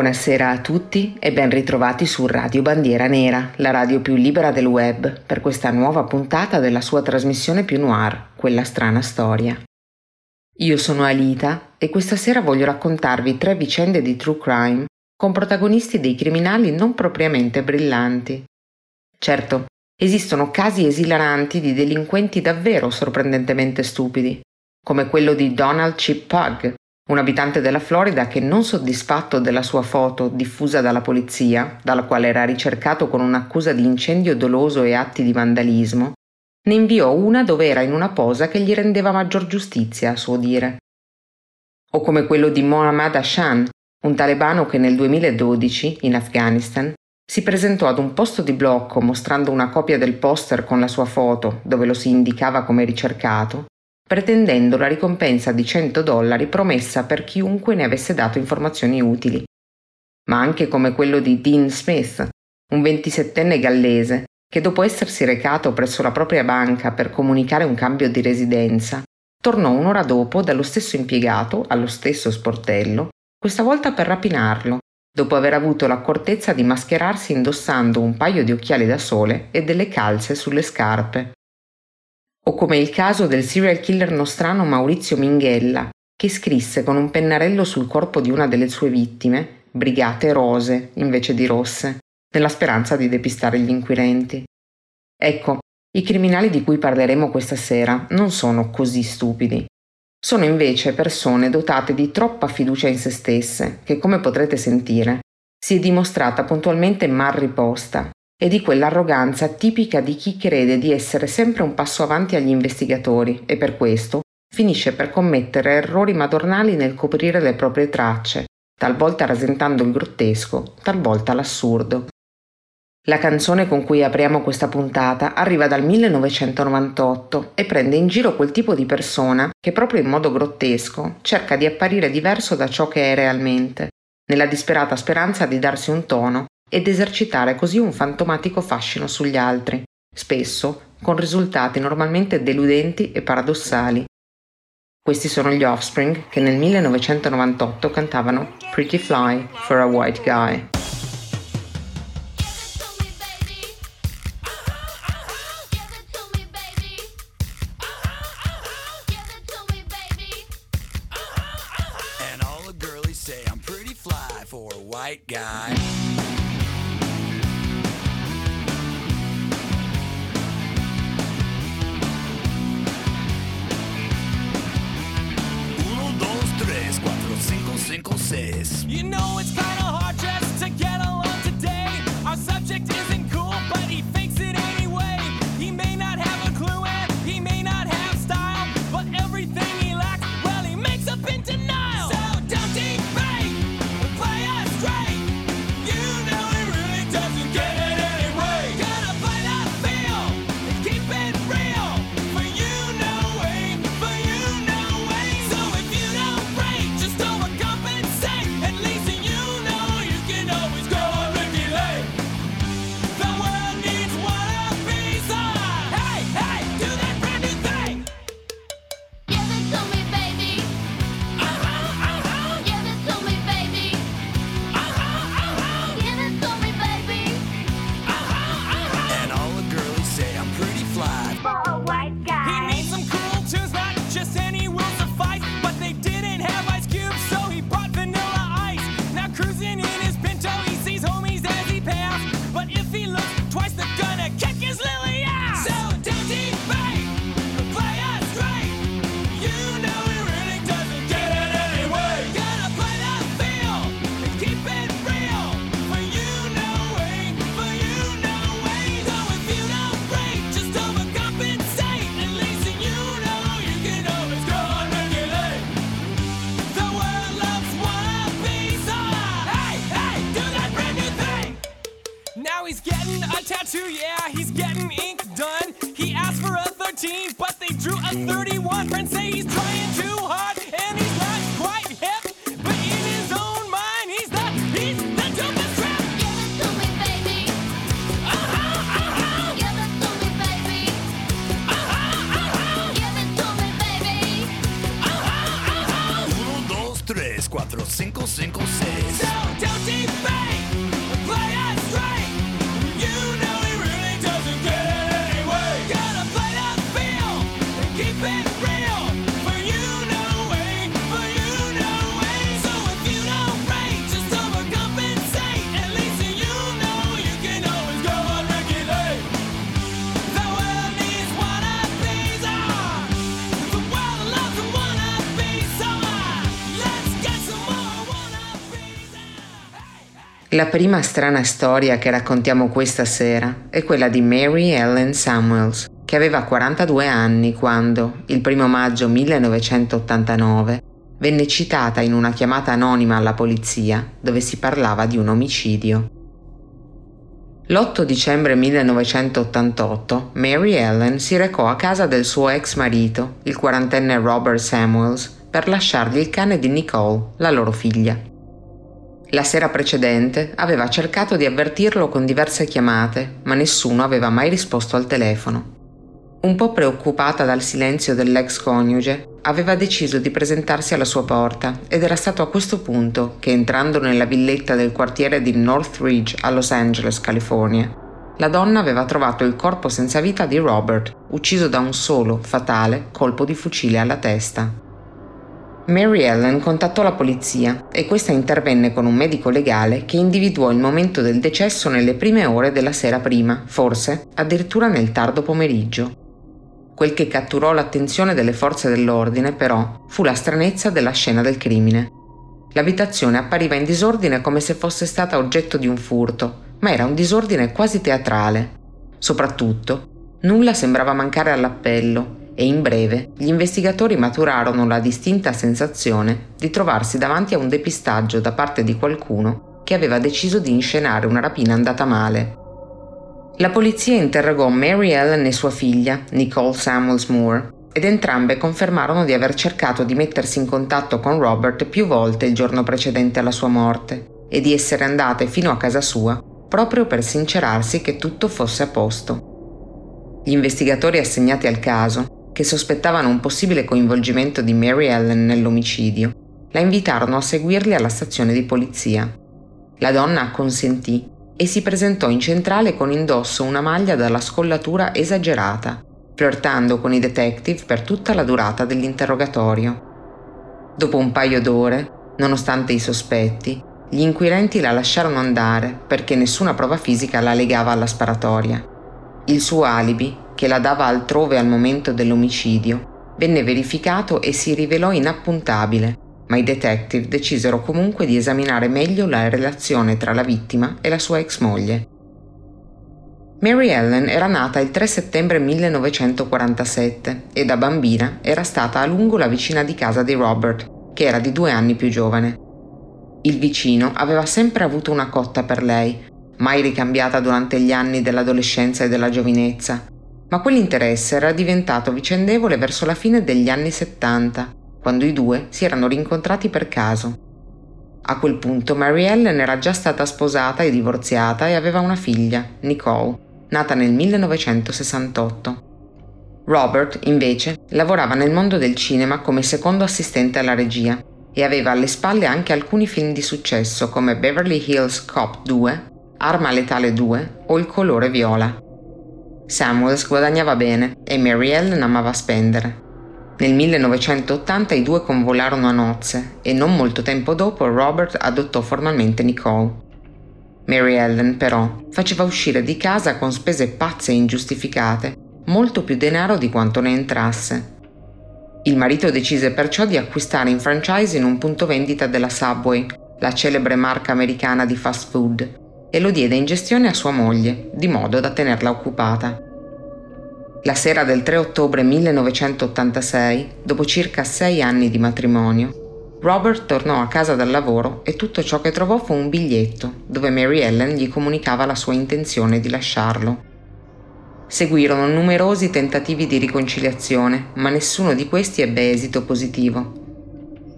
Buonasera a tutti e ben ritrovati su Radio Bandiera Nera, la radio più libera del web, per questa nuova puntata della sua trasmissione più noir, Quella strana storia. Io sono Alita e questa sera voglio raccontarvi tre vicende di true crime con protagonisti dei criminali non propriamente brillanti. Certo, esistono casi esilaranti di delinquenti davvero sorprendentemente stupidi, come quello di Donald Chip Pugh, un abitante della Florida che, non soddisfatto della sua foto diffusa dalla polizia, dalla quale era ricercato con un'accusa di incendio doloso e atti di vandalismo, ne inviò una dove era in una posa che gli rendeva maggior giustizia, a suo dire. O come quello di Mohammad Ashan, un talebano che nel 2012, in Afghanistan, si presentò ad un posto di blocco mostrando una copia del poster con la sua foto, dove lo si indicava come ricercato, pretendendo la ricompensa di $100 promessa per chiunque ne avesse dato informazioni utili. Ma anche come quello di Dean Smith, un 27enne gallese, che dopo essersi recato presso la propria banca per comunicare un cambio di residenza, tornò un'ora dopo dallo stesso impiegato, allo stesso sportello, questa volta per rapinarlo, dopo aver avuto l'accortezza di mascherarsi indossando un paio di occhiali da sole e delle calze sulle scarpe. O come il caso del serial killer nostrano Maurizio Minghella, che scrisse con un pennarello sul corpo di una delle sue vittime "Brigate rose" invece di rosse, nella speranza di depistare gli inquirenti. Ecco, i criminali di cui parleremo questa sera non sono così stupidi. Sono invece persone dotate di troppa fiducia in se stesse, che, come potrete sentire, si è dimostrata puntualmente mal riposta, e di quell'arroganza tipica di chi crede di essere sempre un passo avanti agli investigatori e per questo finisce per commettere errori madornali nel coprire le proprie tracce, talvolta rasentando il grottesco, talvolta l'assurdo. La canzone con cui apriamo questa puntata arriva dal 1998 e prende in giro quel tipo di persona che, proprio in modo grottesco, cerca di apparire diverso da ciò che è realmente, nella disperata speranza di darsi un tono ed esercitare così un fantomatico fascino sugli altri, spesso con risultati normalmente deludenti e paradossali. Questi sono gli Offspring, che nel 1998 cantavano "Pretty Fly for a White Guy". And all the girlies say I'm pretty fly for a white guy. You know it's kind of hard just to get along today. Our subject isn't cool, but he thinks it anyway. He may not have a clue and he may not have style, but everything he lacks, well, he makes up in denial. So don't debate, play us straight. You know he really doesn't get it anyway. Gotta fight that feel and keep it real. For you know way, for you know way. So if you don't break, just overcome. Cinco, cinco, seis. So don't La prima strana storia che raccontiamo questa sera è quella di Mary Ellen Samuels, che aveva 42 anni quando, il 1 maggio 1989, venne citata in una chiamata anonima alla polizia dove si parlava di un omicidio. L'8 dicembre 1988 Mary Ellen si recò a casa del suo ex marito, il 40enne Robert Samuels, per lasciargli il cane di Nicole, la loro figlia. La sera precedente aveva cercato di avvertirlo con diverse chiamate, ma nessuno aveva mai risposto al telefono. Un po' preoccupata dal silenzio dell'ex coniuge, aveva deciso di presentarsi alla sua porta ed era stato a questo punto che, entrando nella villetta del quartiere di Northridge a Los Angeles, California, la donna aveva trovato il corpo senza vita di Robert, ucciso da un solo, fatale colpo di fucile alla testa. Mary Ellen contattò la polizia e questa intervenne con un medico legale che individuò il momento del decesso nelle prime ore della sera prima, forse addirittura nel tardo pomeriggio. Quel che catturò l'attenzione delle forze dell'ordine, però, fu la stranezza della scena del crimine. L'abitazione appariva in disordine come se fosse stata oggetto di un furto, ma era un disordine quasi teatrale. Soprattutto, nulla sembrava mancare all'appello e in breve gli investigatori maturarono la distinta sensazione di trovarsi davanti a un depistaggio da parte di qualcuno che aveva deciso di inscenare una rapina andata male. La polizia interrogò Mary Ellen e sua figlia, Nicole Samuels-Moore, ed entrambe confermarono di aver cercato di mettersi in contatto con Robert più volte il giorno precedente alla sua morte e di essere andate fino a casa sua proprio per sincerarsi che tutto fosse a posto. Gli investigatori assegnati al caso, che sospettavano un possibile coinvolgimento di Mary Ellen nell'omicidio, la invitarono a seguirli alla stazione di polizia. La donna acconsentì e si presentò in centrale con indosso una maglia dalla scollatura esagerata, flirtando con i detective per tutta la durata dell'interrogatorio. Dopo un paio d'ore, nonostante i sospetti, gli inquirenti la lasciarono andare perché nessuna prova fisica la legava alla sparatoria. Il suo alibi, che la dava altrove al momento dell'omicidio, venne verificato e si rivelò inappuntabile, ma i detective decisero comunque di esaminare meglio la relazione tra la vittima e la sua ex moglie. Mary Ellen era nata il 3 settembre 1947 e da bambina era stata a lungo la vicina di casa di Robert, che era di 2 anni più giovane. Il vicino aveva sempre avuto una cotta per lei, mai ricambiata durante gli anni dell'adolescenza e della giovinezza, ma quell'interesse era diventato vicendevole verso la fine degli anni 70, quando i due si erano rincontrati per caso. A quel punto Mary Ellen era già stata sposata e divorziata e aveva una figlia, Nicole, nata nel 1968. Robert, invece, lavorava nel mondo del cinema come secondo assistente alla regia e aveva alle spalle anche alcuni film di successo come Beverly Hills Cop 2, Arma Letale 2 o Il colore viola. Samuels guadagnava bene e Mary Ellen amava spendere. Nel 1980 i due convolarono a nozze e non molto tempo dopo Robert adottò formalmente Nicole. Mary Ellen, però, faceva uscire di casa con spese pazze e ingiustificate molto più denaro di quanto ne entrasse. Il marito decise perciò di acquistare in franchise in un punto vendita della Subway, la celebre marca americana di fast food, e lo diede in gestione a sua moglie, di modo da tenerla occupata. La sera del 3 ottobre 1986, dopo circa 6 anni di matrimonio, Robert tornò a casa dal lavoro e tutto ciò che trovò fu un biglietto dove Mary Ellen gli comunicava la sua intenzione di lasciarlo. Seguirono numerosi tentativi di riconciliazione, ma nessuno di questi ebbe esito positivo.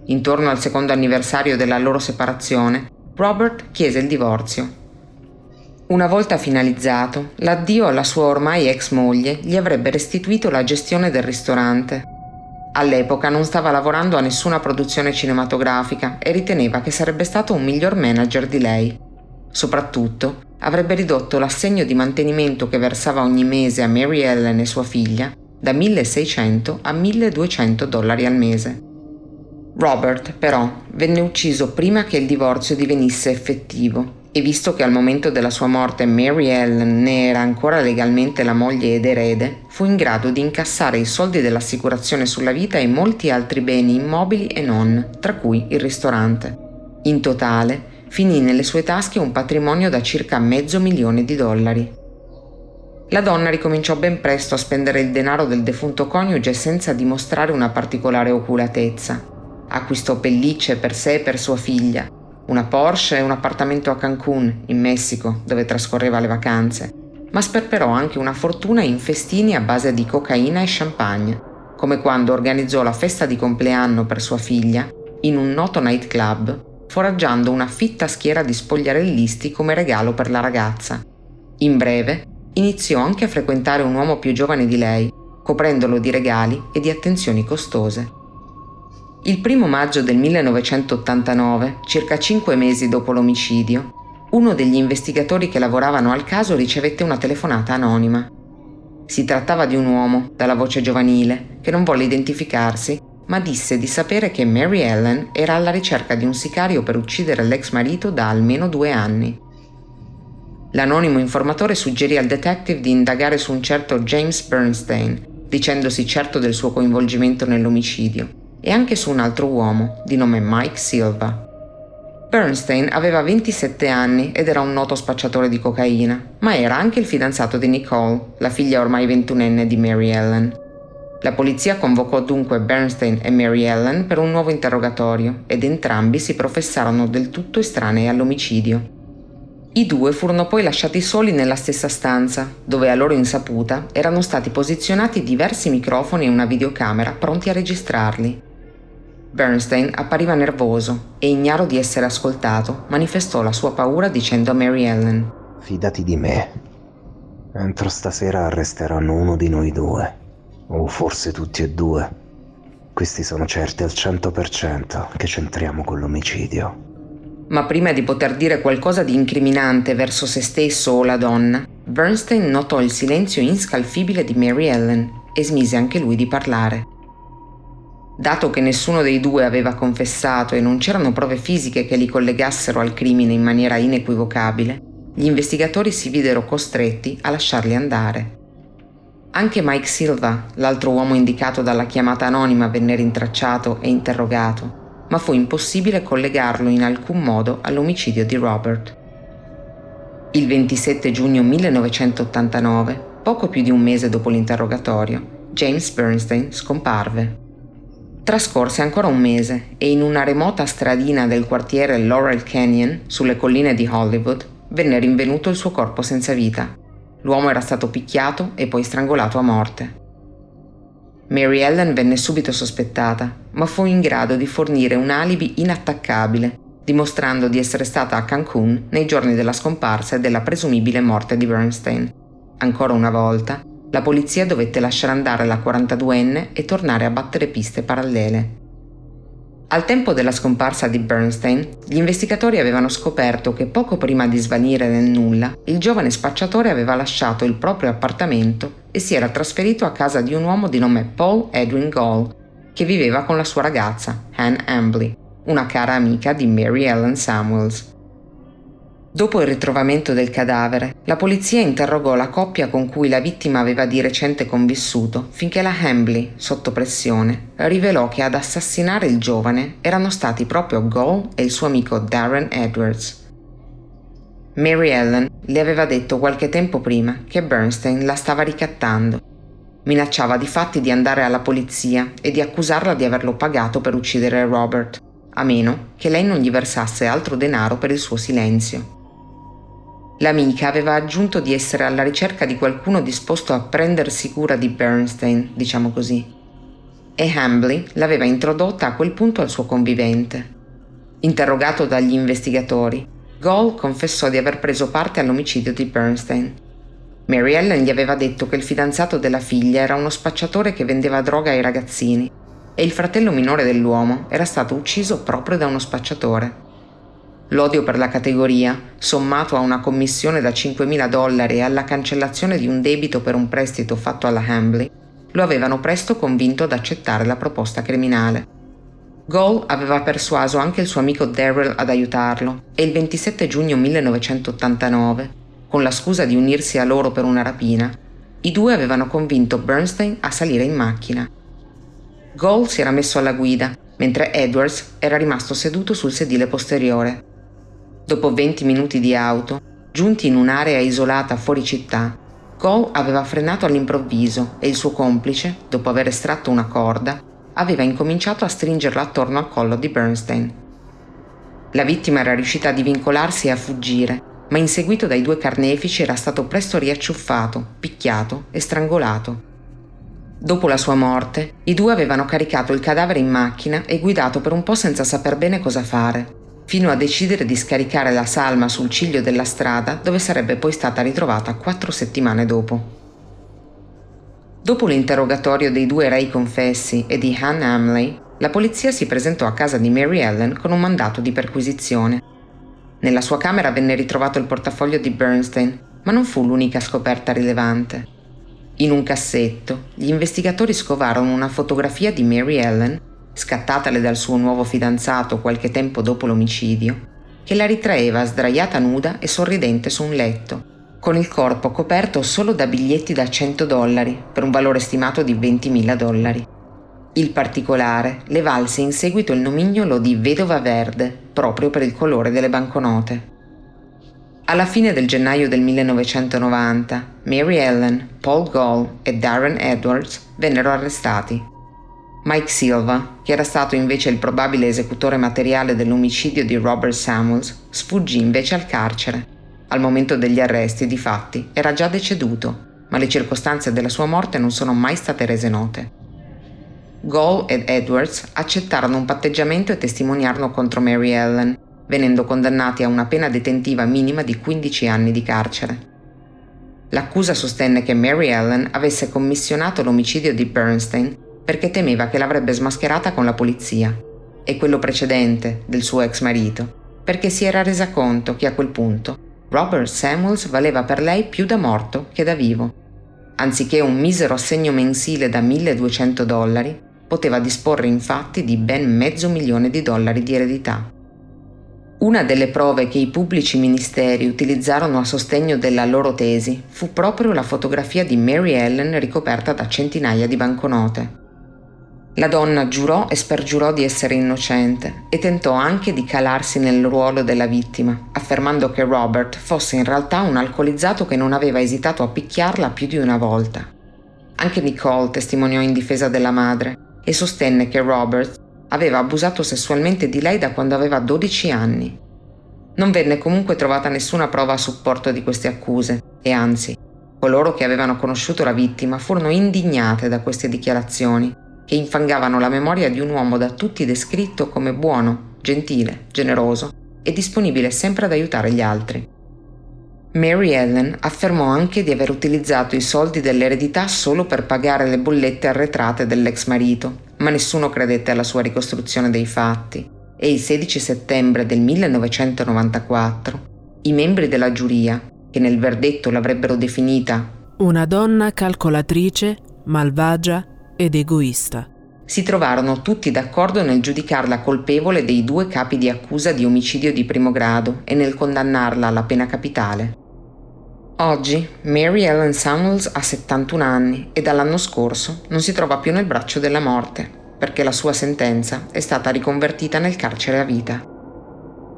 Intorno al secondo anniversario della loro separazione, Robert chiese il divorzio. Una volta finalizzato, l'addio alla sua ormai ex moglie gli avrebbe restituito la gestione del ristorante. All'epoca non stava lavorando a nessuna produzione cinematografica e riteneva che sarebbe stato un miglior manager di lei. Soprattutto, avrebbe ridotto l'assegno di mantenimento che versava ogni mese a Mary Ellen e sua figlia da $1.600 a $1.200 al mese. Robert, però, venne ucciso prima che il divorzio divenisse effettivo. E visto che al momento della sua morte Mary Ellen ne era ancora legalmente la moglie ed erede, fu in grado di incassare i soldi dell'assicurazione sulla vita e molti altri beni immobili e non, tra cui il ristorante. In totale, finì nelle sue tasche un patrimonio da circa $500,000. La donna ricominciò ben presto a spendere il denaro del defunto coniuge senza dimostrare una particolare oculatezza. Acquistò pellicce per sé e per sua figlia, una Porsche e un appartamento a Cancun, in Messico, dove trascorreva le vacanze, ma sperperò anche una fortuna in festini a base di cocaina e champagne, come quando organizzò la festa di compleanno per sua figlia in un noto nightclub, foraggiando una fitta schiera di spogliarellisti come regalo per la ragazza. In breve, iniziò anche a frequentare un uomo più giovane di lei, coprendolo di regali e di attenzioni costose. Il 1 maggio del 1989, circa 5 mesi dopo l'omicidio, uno degli investigatori che lavoravano al caso ricevette una telefonata anonima. Si trattava di un uomo, dalla voce giovanile, che non volle identificarsi, ma disse di sapere che Mary Ellen era alla ricerca di un sicario per uccidere l'ex marito da almeno 2 anni. L'anonimo informatore suggerì al detective di indagare su un certo James Bernstein, dicendosi certo del suo coinvolgimento nell'omicidio, e anche su un altro uomo, di nome Mike Silva. Bernstein aveva 27 anni ed era un noto spacciatore di cocaina, ma era anche il fidanzato di Nicole, la figlia ormai 21enne di Mary Ellen. La polizia convocò dunque Bernstein e Mary Ellen per un nuovo interrogatorio ed entrambi si professarono del tutto estranei all'omicidio. I due furono poi lasciati soli nella stessa stanza, dove a loro insaputa erano stati posizionati diversi microfoni e una videocamera pronti a registrarli. Bernstein appariva nervoso e, ignaro di essere ascoltato, manifestò la sua paura dicendo a Mary Ellen: "Fidati di me. Entro stasera arresteranno uno di noi due, o forse tutti e due. Questi sono certi al 100% che c'entriamo con l'omicidio." Ma prima di poter dire qualcosa di incriminante verso se stesso o la donna, Bernstein notò il silenzio inscalfibile di Mary Ellen e smise anche lui di parlare. Dato che nessuno dei due aveva confessato e non c'erano prove fisiche che li collegassero al crimine in maniera inequivocabile, gli investigatori si videro costretti a lasciarli andare. Anche Mike Silva, l'altro uomo indicato dalla chiamata anonima, venne rintracciato e interrogato, ma fu impossibile collegarlo in alcun modo all'omicidio di Robert. Il 27 giugno 1989, poco più di un mese dopo l'interrogatorio, James Bernstein scomparve. Trascorse ancora un mese e in una remota stradina del quartiere Laurel Canyon, sulle colline di Hollywood, venne rinvenuto il suo corpo senza vita. L'uomo era stato picchiato e poi strangolato a morte. Mary Ellen venne subito sospettata, ma fu in grado di fornire un alibi inattaccabile, dimostrando di essere stata a Cancun nei giorni della scomparsa e della presumibile morte di Bernstein. Ancora una volta, la polizia dovette lasciare andare la 42enne e tornare a battere piste parallele. Al tempo della scomparsa di Bernstein, gli investigatori avevano scoperto che poco prima di svanire nel nulla, il giovane spacciatore aveva lasciato il proprio appartamento e si era trasferito a casa di un uomo di nome Paul Edwin Gaul, che viveva con la sua ragazza, Anne Hambly, una cara amica di Mary Ellen Samuels. Dopo il ritrovamento del cadavere, la polizia interrogò la coppia con cui la vittima aveva di recente convissuto, finché la Hambly, sotto pressione, rivelò che ad assassinare il giovane erano stati proprio Gaul e il suo amico Darren Edwards. Mary Ellen le aveva detto qualche tempo prima che Bernstein la stava ricattando. Minacciava difatti di andare alla polizia e di accusarla di averlo pagato per uccidere Robert, a meno che lei non gli versasse altro denaro per il suo silenzio. L'amica aveva aggiunto di essere alla ricerca di qualcuno disposto a prendersi cura di Bernstein, diciamo così, e Hambly l'aveva introdotta a quel punto al suo convivente. Interrogato dagli investigatori, Gaul confessò di aver preso parte all'omicidio di Bernstein. Mary Ellen gli aveva detto che il fidanzato della figlia era uno spacciatore che vendeva droga ai ragazzini e il fratello minore dell'uomo era stato ucciso proprio da uno spacciatore. L'odio per la categoria, sommato a una commissione da $5.000 e alla cancellazione di un debito per un prestito fatto alla Hambly, lo avevano presto convinto ad accettare la proposta criminale. Gaul aveva persuaso anche il suo amico Darrell ad aiutarlo e il 27 giugno 1989, con la scusa di unirsi a loro per una rapina, i due avevano convinto Bernstein a salire in macchina. Gaul si era messo alla guida, mentre Edwards era rimasto seduto sul sedile posteriore. Dopo 20 minuti di auto, giunti in un'area isolata fuori città, Gaul aveva frenato all'improvviso e il suo complice, dopo aver estratto una corda, aveva incominciato a stringerla attorno al collo di Bernstein. La vittima era riuscita a divincolarsi e a fuggire, ma inseguito dai due carnefici era stato presto riacciuffato, picchiato e strangolato. Dopo la sua morte, i due avevano caricato il cadavere in macchina e guidato per un po' senza saper bene cosa fare, fino a decidere di scaricare la salma sul ciglio della strada dove sarebbe poi stata ritrovata 4 settimane dopo. Dopo l'interrogatorio dei due rei confessi e di Anne Hambly, la polizia si presentò a casa di Mary Ellen con un mandato di perquisizione. Nella sua camera venne ritrovato il portafoglio di Bernstein, ma non fu l'unica scoperta rilevante. In un cassetto, gli investigatori scovarono una fotografia di Mary Ellen, scattatale dal suo nuovo fidanzato qualche tempo dopo l'omicidio, che la ritraeva sdraiata nuda e sorridente su un letto, con il corpo coperto solo da biglietti da $100, per un valore stimato di $20.000. Il particolare le valse in seguito il nomignolo di Vedova Verde, proprio per il colore delle banconote. Alla fine del gennaio del 1990, Mary Ellen, Paul Gaul e Darren Edwards vennero arrestati. Mike Silva, che era stato invece il probabile esecutore materiale dell'omicidio di Robert Samuels, sfuggì invece al carcere. Al momento degli arresti, difatti, era già deceduto, ma le circostanze della sua morte non sono mai state rese note. Gaul ed Edwards accettarono un patteggiamento e testimoniarono contro Mary Ellen, venendo condannati a una pena detentiva minima di 15 anni di carcere. L'accusa sostenne che Mary Ellen avesse commissionato l'omicidio di Bernstein perché temeva che l'avrebbe smascherata con la polizia, e quello precedente del suo ex marito, perché si era resa conto che a quel punto Robert Samuels valeva per lei più da morto che da vivo. Anziché un misero assegno mensile da $1.200, poteva disporre infatti di ben $500.000 di eredità. Una delle prove che i pubblici ministeri utilizzarono a sostegno della loro tesi fu proprio la fotografia di Mary Ellen ricoperta da centinaia di banconote. La donna giurò e spergiurò di essere innocente e tentò anche di calarsi nel ruolo della vittima, affermando che Robert fosse in realtà un alcolizzato che non aveva esitato a picchiarla più di una volta. Anche Nicole testimoniò in difesa della madre e sostenne che Robert aveva abusato sessualmente di lei da quando aveva 12 anni. Non venne comunque trovata nessuna prova a supporto di queste accuse e anzi, coloro che avevano conosciuto la vittima furono indignate da queste dichiarazioni, che infangavano la memoria di un uomo da tutti descritto come buono, gentile, generoso e disponibile sempre ad aiutare gli altri. Mary Ellen affermò anche di aver utilizzato i soldi dell'eredità solo per pagare le bollette arretrate dell'ex marito, ma nessuno credette alla sua ricostruzione dei fatti e il 16 settembre del 1994 i membri della giuria, che nel verdetto l'avrebbero definita una donna calcolatrice, malvagia ed egoista, si trovarono tutti d'accordo nel giudicarla colpevole dei 2 capi di accusa di omicidio di primo grado e nel condannarla alla pena capitale. Oggi Mary Ellen Samuels ha 71 anni e dall'anno scorso non si trova più nel braccio della morte, perché la sua sentenza è stata riconvertita nel carcere a vita.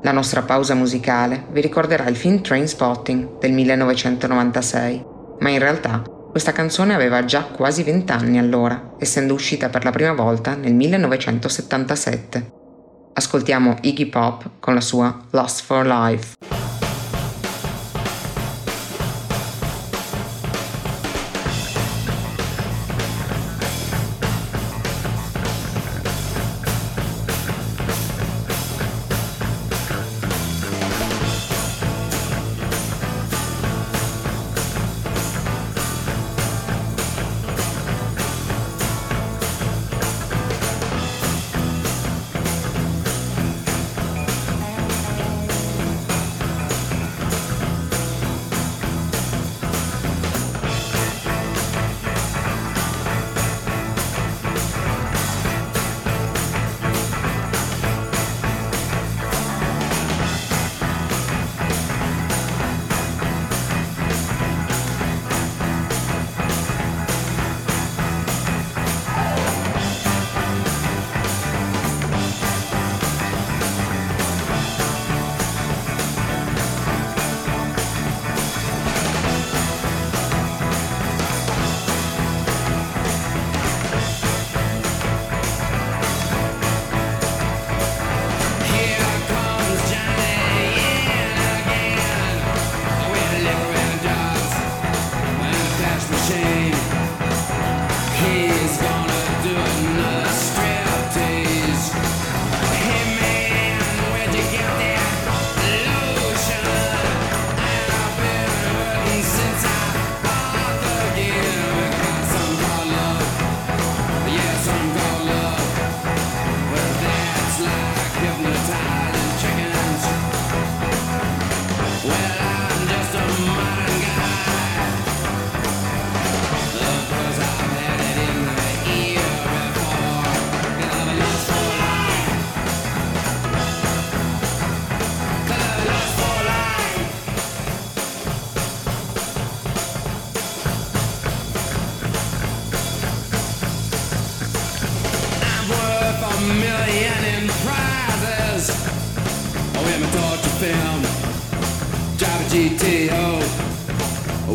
La nostra pausa musicale vi ricorderà il film Trainspotting del 1996, ma in realtà questa canzone aveva già quasi 20 anni allora, essendo uscita per la prima volta nel 1977. Ascoltiamo Iggy Pop con la sua Lost for Life.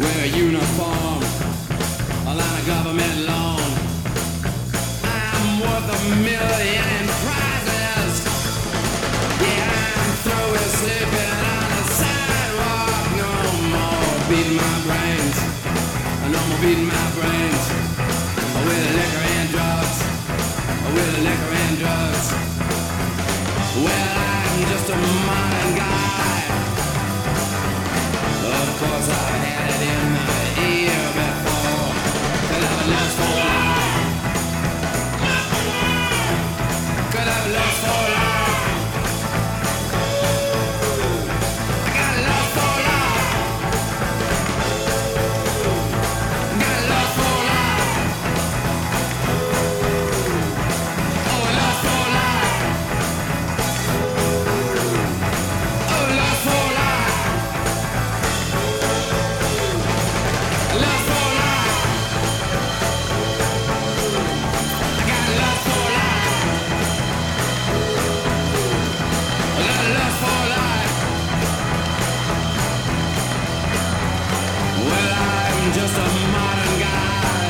wear a uniform, a lot of government loan. I'm worth $1 million prizes. Yeah, I'm through with sleeping on the sidewalk. No more beating my brains, no more beating my brains. With liquor and drugs, with liquor and drugs. Well, I'm just a modern guy. Of course I had it in my ear before that I would last for long. Could I have lost for long? I got lost for long. Got lost for long. Oh, I lost for long. Oh, lost for long. Lost for long. I got lost for long. I got lost for life. Well, I'm just a modern guy.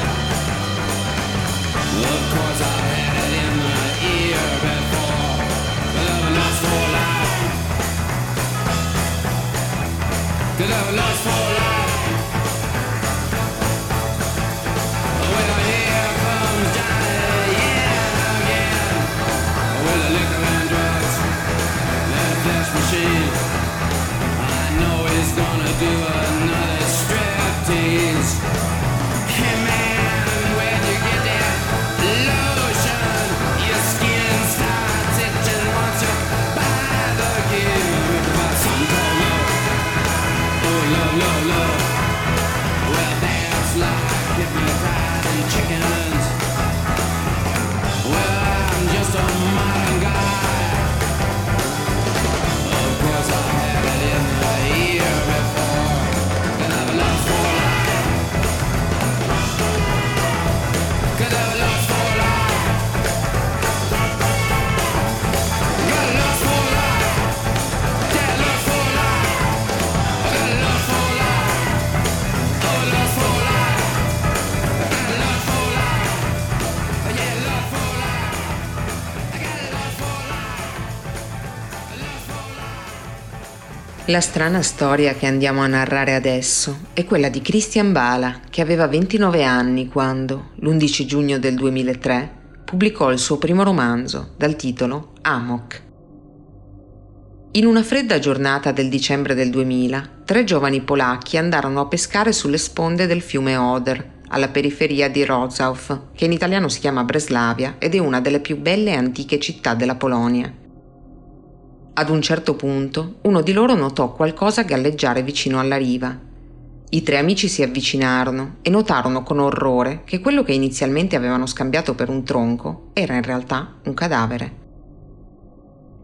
Of course, I had it in my ear before, but I was lost for life. 'Cause I was lost for life. Well, here comes Johnny, yeah, again. With the liquor and drugs, that flesh machine. I know he's gonna do another striptease. Hey man, when you get that lotion, your skin starts itching once you buy the gift. Buy some cold love, oh love, love, love. Well, that's life, give me pride and chickens. Well, I'm just a modern guy. Of course I had it in the ear before, and I've lost for life. 'Cause I've lost for life. Got lost for life. Yeah, lost for life. Got lost for life. Oh, lost for life. Got lost for life. Yeah, lost for life. I got lost for life. Lost for life. La strana storia che andiamo a narrare adesso è quella di Christian Bala, che aveva 29 anni quando, l'11 giugno del 2003, pubblicò il suo primo romanzo dal titolo Amok. In una fredda giornata del dicembre del 2000, tre giovani polacchi andarono a pescare sulle sponde del fiume Oder, alla periferia di Wrocław, che in italiano si chiama Breslavia ed è una delle più belle e antiche città della Polonia. Ad un certo punto, uno di loro notò qualcosa galleggiare vicino alla riva. I tre amici si avvicinarono e notarono con orrore che quello che inizialmente avevano scambiato per un tronco era in realtà un cadavere.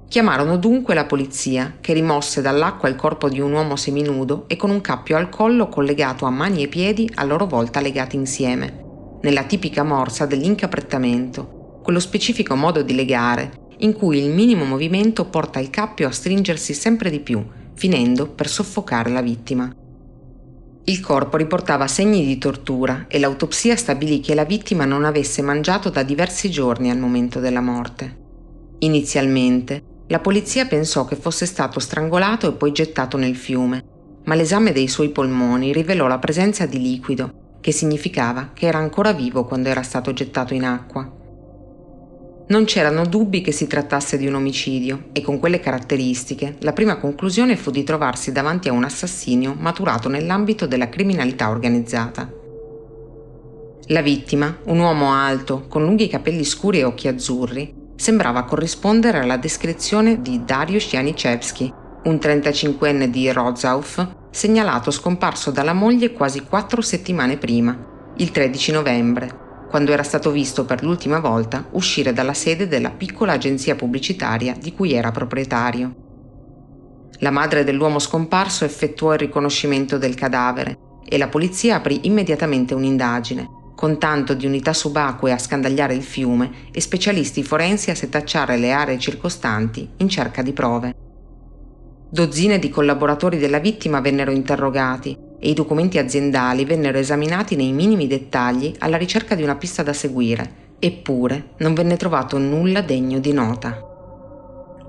Chiamarono dunque la polizia, che rimosse dall'acqua il corpo di un uomo seminudo e con un cappio al collo collegato a mani e piedi a loro volta legati insieme, nella tipica morsa dell'incaprettamento, quello specifico modo di legare in cui il minimo movimento porta il cappio a stringersi sempre di più, finendo per soffocare la vittima. Il corpo riportava segni di tortura e l'autopsia stabilì che la vittima non avesse mangiato da diversi giorni al momento della morte. Inizialmente, la polizia pensò che fosse stato strangolato e poi gettato nel fiume, ma l'esame dei suoi polmoni rivelò la presenza di liquido, che significava che era ancora vivo quando era stato gettato in acqua. Non c'erano dubbi che si trattasse di un omicidio e con quelle caratteristiche la prima conclusione fu di trovarsi davanti a un assassinio maturato nell'ambito della criminalità organizzata. La vittima, un uomo alto, con lunghi capelli scuri e occhi azzurri, sembrava corrispondere alla descrizione di Dariusz Janiszewski, un 35enne di Wrocław, segnalato scomparso dalla moglie quasi 4 settimane prima, il 13 novembre, quando era stato visto per l'ultima volta uscire dalla sede della piccola agenzia pubblicitaria di cui era proprietario. La madre dell'uomo scomparso effettuò il riconoscimento del cadavere e la polizia aprì immediatamente un'indagine, con tanto di unità subacquee a scandagliare il fiume e specialisti forensi a setacciare le aree circostanti in cerca di prove. Dozzine di collaboratori della vittima vennero interrogati e i documenti aziendali vennero esaminati nei minimi dettagli alla ricerca di una pista da seguire, eppure non venne trovato nulla degno di nota.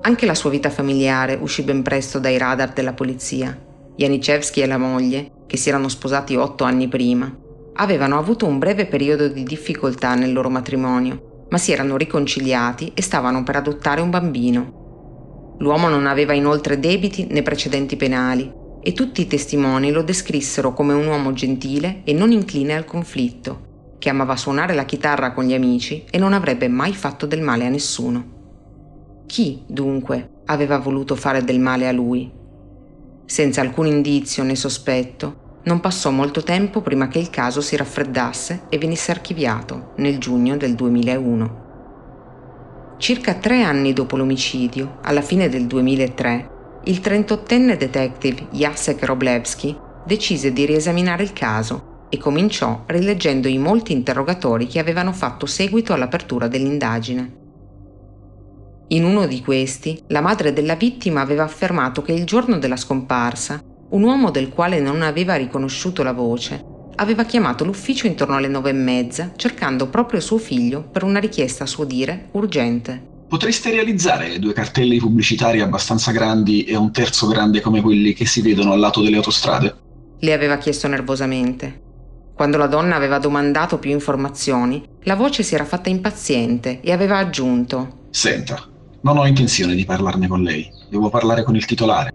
Anche la sua vita familiare uscì ben presto dai radar della polizia. Janiszewski e la moglie, che si erano sposati 8 anni prima, avevano avuto un breve periodo di difficoltà nel loro matrimonio, ma si erano riconciliati e stavano per adottare un bambino. L'uomo non aveva inoltre debiti né precedenti penali e tutti i testimoni lo descrissero come un uomo gentile e non incline al conflitto, che amava suonare la chitarra con gli amici e non avrebbe mai fatto del male a nessuno. Chi, dunque, aveva voluto fare del male a lui? Senza alcun indizio né sospetto, non passò molto tempo prima che il caso si raffreddasse e venisse archiviato nel giugno del 2001. Circa 3 anni dopo l'omicidio, alla fine del 2003, il 38enne detective Jacek Wroblewski decise di riesaminare il caso e cominciò rileggendo i molti interrogatori che avevano fatto seguito all'apertura dell'indagine. In uno di questi, la madre della vittima aveva affermato che il giorno della scomparsa, un uomo del quale non aveva riconosciuto la voce, aveva chiamato l'ufficio intorno alle 9:30 cercando proprio suo figlio per una richiesta, a suo dire, urgente. Potreste realizzare 2 cartelli pubblicitari abbastanza grandi e un terzo grande come quelli che si vedono al lato delle autostrade? Le aveva chiesto nervosamente. Quando la donna aveva domandato più informazioni, la voce si era fatta impaziente e aveva aggiunto: «Senta, non ho intenzione di parlarne con lei, devo parlare con il titolare».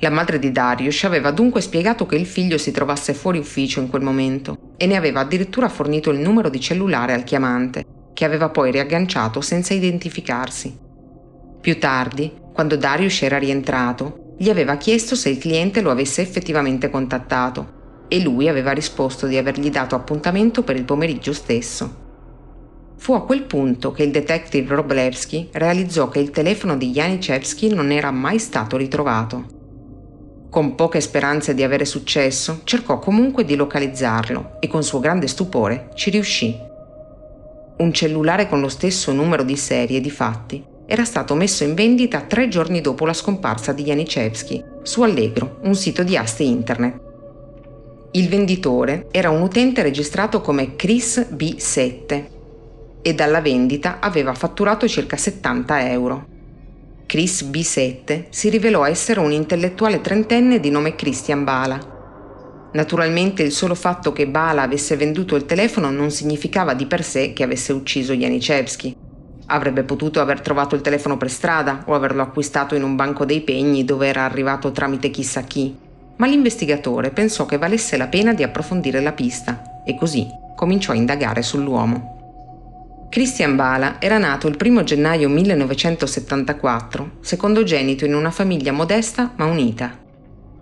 La madre di Dariusz aveva dunque spiegato che il figlio si trovasse fuori ufficio in quel momento e ne aveva addirittura fornito il numero di cellulare al chiamante, che aveva poi riagganciato senza identificarsi. Più tardi, quando Dariusz era rientrato, gli aveva chiesto se il cliente lo avesse effettivamente contattato, e lui aveva risposto di avergli dato appuntamento per il pomeriggio stesso. Fu a quel punto che il detective Wroblewski realizzò che il telefono di Janiszewski non era mai stato ritrovato. Con poche speranze di avere successo, cercò comunque di localizzarlo e con suo grande stupore ci riuscì. Un cellulare con lo stesso numero di serie, difatti, era stato messo in vendita 3 giorni dopo la scomparsa di Janiszewski su Allegro, un sito di aste internet. Il venditore era un utente registrato come Chris B7 e dalla vendita aveva fatturato circa 70 euro. Chris B7 si rivelò essere un intellettuale trentenne di nome Christian Bala. Naturalmente il solo fatto che Bala avesse venduto il telefono non significava di per sé che avesse ucciso Janiszewski. Avrebbe potuto aver trovato il telefono per strada o averlo acquistato in un banco dei pegni dove era arrivato tramite chissà chi. Ma l'investigatore pensò che valesse la pena di approfondire la pista e così cominciò a indagare sull'uomo. Christian Bala era nato il 1 gennaio 1974, secondogenito in una famiglia modesta ma unita.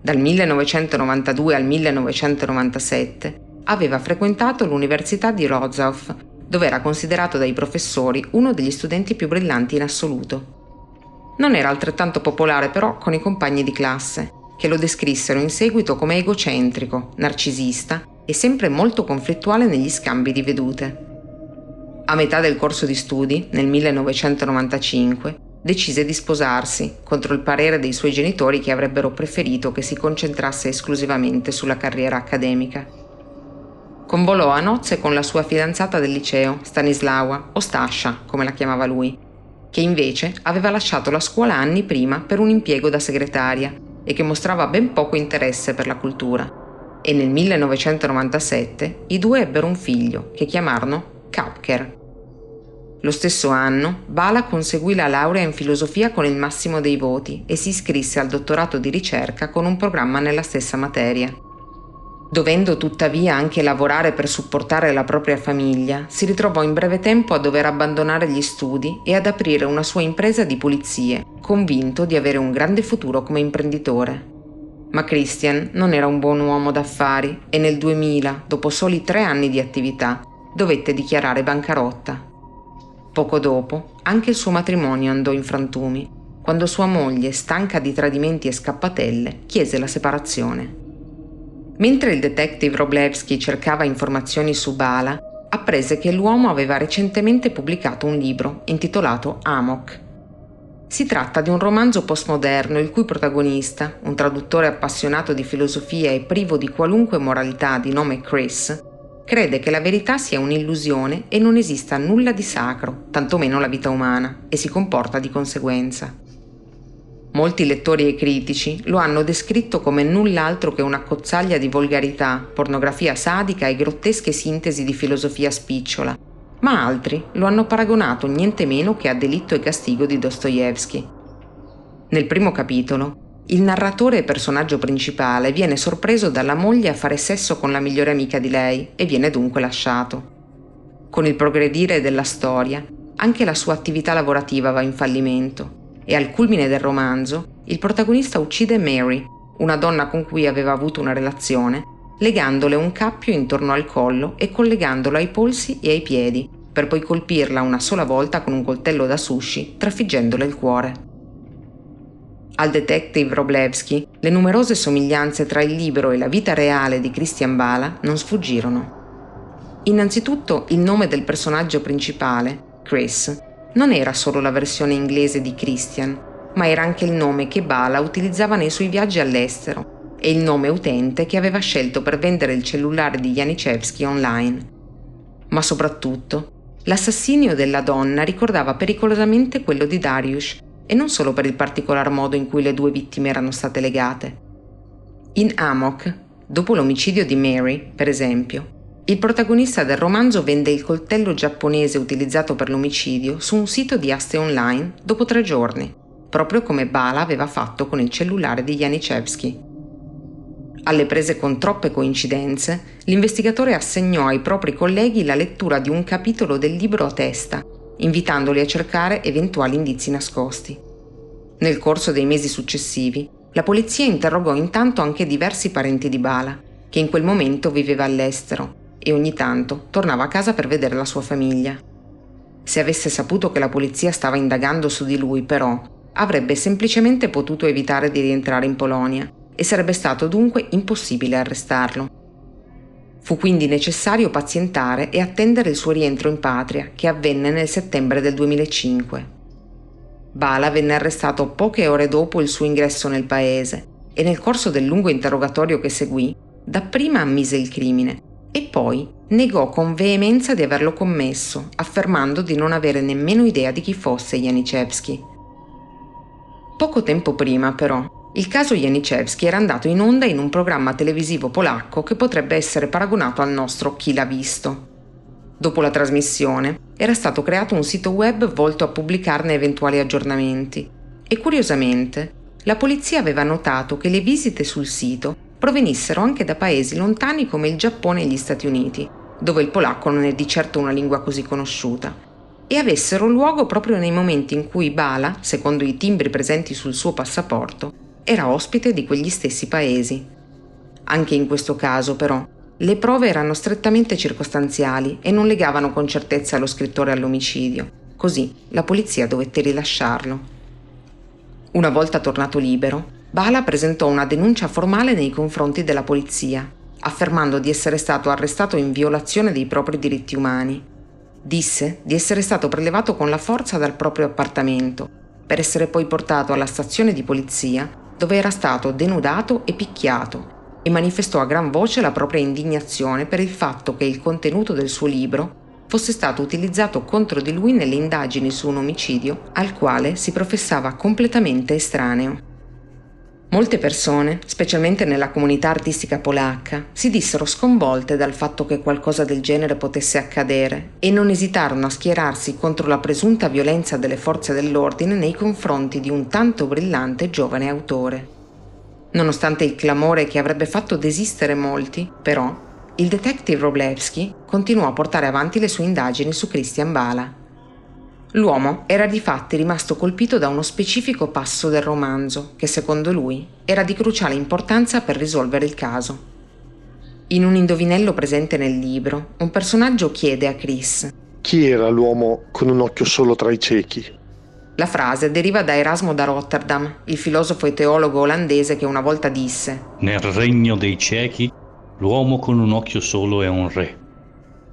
Dal 1992 al 1997 aveva frequentato l'Università di Wrocław, dove era considerato dai professori uno degli studenti più brillanti in assoluto. Non era altrettanto popolare però con i compagni di classe, che lo descrissero in seguito come egocentrico, narcisista e sempre molto conflittuale negli scambi di vedute. A metà del corso di studi, nel 1995, decise di sposarsi, contro il parere dei suoi genitori che avrebbero preferito che si concentrasse esclusivamente sulla carriera accademica. Convolò a nozze con la sua fidanzata del liceo, Stanislawa, o Stasia, come la chiamava lui, che invece aveva lasciato la scuola anni prima per un impiego da segretaria e che mostrava ben poco interesse per la cultura, e nel 1997 i due ebbero un figlio che chiamarono Kapker. Lo stesso anno Bala conseguì la laurea in filosofia con il massimo dei voti e si iscrisse al dottorato di ricerca con un programma nella stessa materia. Dovendo tuttavia anche lavorare per supportare la propria famiglia, si ritrovò in breve tempo a dover abbandonare gli studi e ad aprire una sua impresa di pulizie, convinto di avere un grande futuro come imprenditore. Ma Christian non era un buon uomo d'affari e nel 2000, dopo soli 3 anni di attività, dovette dichiarare bancarotta. Poco dopo, anche il suo matrimonio andò in frantumi, quando sua moglie, stanca di tradimenti e scappatelle, chiese la separazione. Mentre il detective Wroblewski cercava informazioni su Bala, apprese che l'uomo aveva recentemente pubblicato un libro intitolato Amok. Si tratta di un romanzo postmoderno il cui protagonista, un traduttore appassionato di filosofia e privo di qualunque moralità di nome Chris, crede che la verità sia un'illusione e non esista nulla di sacro, tantomeno la vita umana, e si comporta di conseguenza. Molti lettori e critici lo hanno descritto come null'altro che un'accozzaglia di volgarità, pornografia sadica e grottesche sintesi di filosofia spicciola, ma altri lo hanno paragonato niente meno che a Delitto e Castigo di Dostoevskij. Nel primo capitolo, il narratore e personaggio principale viene sorpreso dalla moglie a fare sesso con la migliore amica di lei e viene dunque lasciato. Con il progredire della storia, anche la sua attività lavorativa va in fallimento e al culmine del romanzo il protagonista uccide Mary, una donna con cui aveva avuto una relazione, legandole un cappio intorno al collo e collegandolo ai polsi e ai piedi, per poi colpirla una sola volta con un coltello da sushi, trafiggendole il cuore. Al detective Wroblewski, le numerose somiglianze tra il libro e la vita reale di Christian Bala non sfuggirono. Innanzitutto, il nome del personaggio principale, Chris, non era solo la versione inglese di Christian, ma era anche il nome che Bala utilizzava nei suoi viaggi all'estero, e il nome utente che aveva scelto per vendere il cellulare di Janiszewski online. Ma soprattutto, l'assassinio della donna ricordava pericolosamente quello di Dariusz, e non solo per il particolar modo in cui le due vittime erano state legate. In Amok, dopo l'omicidio di Mary, per esempio, il protagonista del romanzo vende il coltello giapponese utilizzato per l'omicidio su un sito di aste online dopo 3 giorni, proprio come Bala aveva fatto con il cellulare di Janiszewski. Alle prese con troppe coincidenze, l'investigatore assegnò ai propri colleghi la lettura di un capitolo del libro a testa, invitandoli a cercare eventuali indizi nascosti. Nel corso dei mesi successivi, la polizia interrogò intanto anche diversi parenti di Bala, che in quel momento viveva all'estero e ogni tanto tornava a casa per vedere la sua famiglia. Se avesse saputo che la polizia stava indagando su di lui, però, avrebbe semplicemente potuto evitare di rientrare in Polonia, e sarebbe stato dunque impossibile arrestarlo. Fu quindi necessario pazientare e attendere il suo rientro in patria, che avvenne nel settembre del 2005. Bala venne arrestato poche ore dopo il suo ingresso nel paese e nel corso del lungo interrogatorio che seguì, dapprima ammise il crimine e poi negò con veemenza di averlo commesso, affermando di non avere nemmeno idea di chi fosse Janiszewski. Poco tempo prima, però, il caso Janiszewski era andato in onda in un programma televisivo polacco che potrebbe essere paragonato al nostro Chi l'ha visto. Dopo la trasmissione era stato creato un sito web volto a pubblicarne eventuali aggiornamenti e curiosamente la polizia aveva notato che le visite sul sito provenissero anche da paesi lontani come il Giappone e gli Stati Uniti, dove il polacco non è di certo una lingua così conosciuta, e avessero luogo proprio nei momenti in cui Bala, secondo i timbri presenti sul suo passaporto, era ospite di quegli stessi paesi. Anche in questo caso, però, le prove erano strettamente circostanziali e non legavano con certezza lo scrittore all'omicidio, così la polizia dovette rilasciarlo. Una volta tornato libero, Bala presentò una denuncia formale nei confronti della polizia, affermando di essere stato arrestato in violazione dei propri diritti umani. Disse di essere stato prelevato con la forza dal proprio appartamento, per essere poi portato alla stazione di polizia, dove era stato denudato e picchiato, e manifestò a gran voce la propria indignazione per il fatto che il contenuto del suo libro fosse stato utilizzato contro di lui nelle indagini su un omicidio al quale si professava completamente estraneo. Molte persone, specialmente nella comunità artistica polacca, si dissero sconvolte dal fatto che qualcosa del genere potesse accadere e non esitarono a schierarsi contro la presunta violenza delle forze dell'ordine nei confronti di un tanto brillante giovane autore. Nonostante il clamore che avrebbe fatto desistere molti, però, il detective Wroblewski continuò a portare avanti le sue indagini su Christian Bala. L'uomo era difatti rimasto colpito da uno specifico passo del romanzo, che secondo lui era di cruciale importanza per risolvere il caso. In un indovinello presente nel libro, un personaggio chiede a Chris: "Chi era l'uomo con un occhio solo tra i ciechi?" La frase deriva da Erasmo da Rotterdam, il filosofo e teologo olandese che una volta disse: "Nel regno dei ciechi, l'uomo con un occhio solo è un re."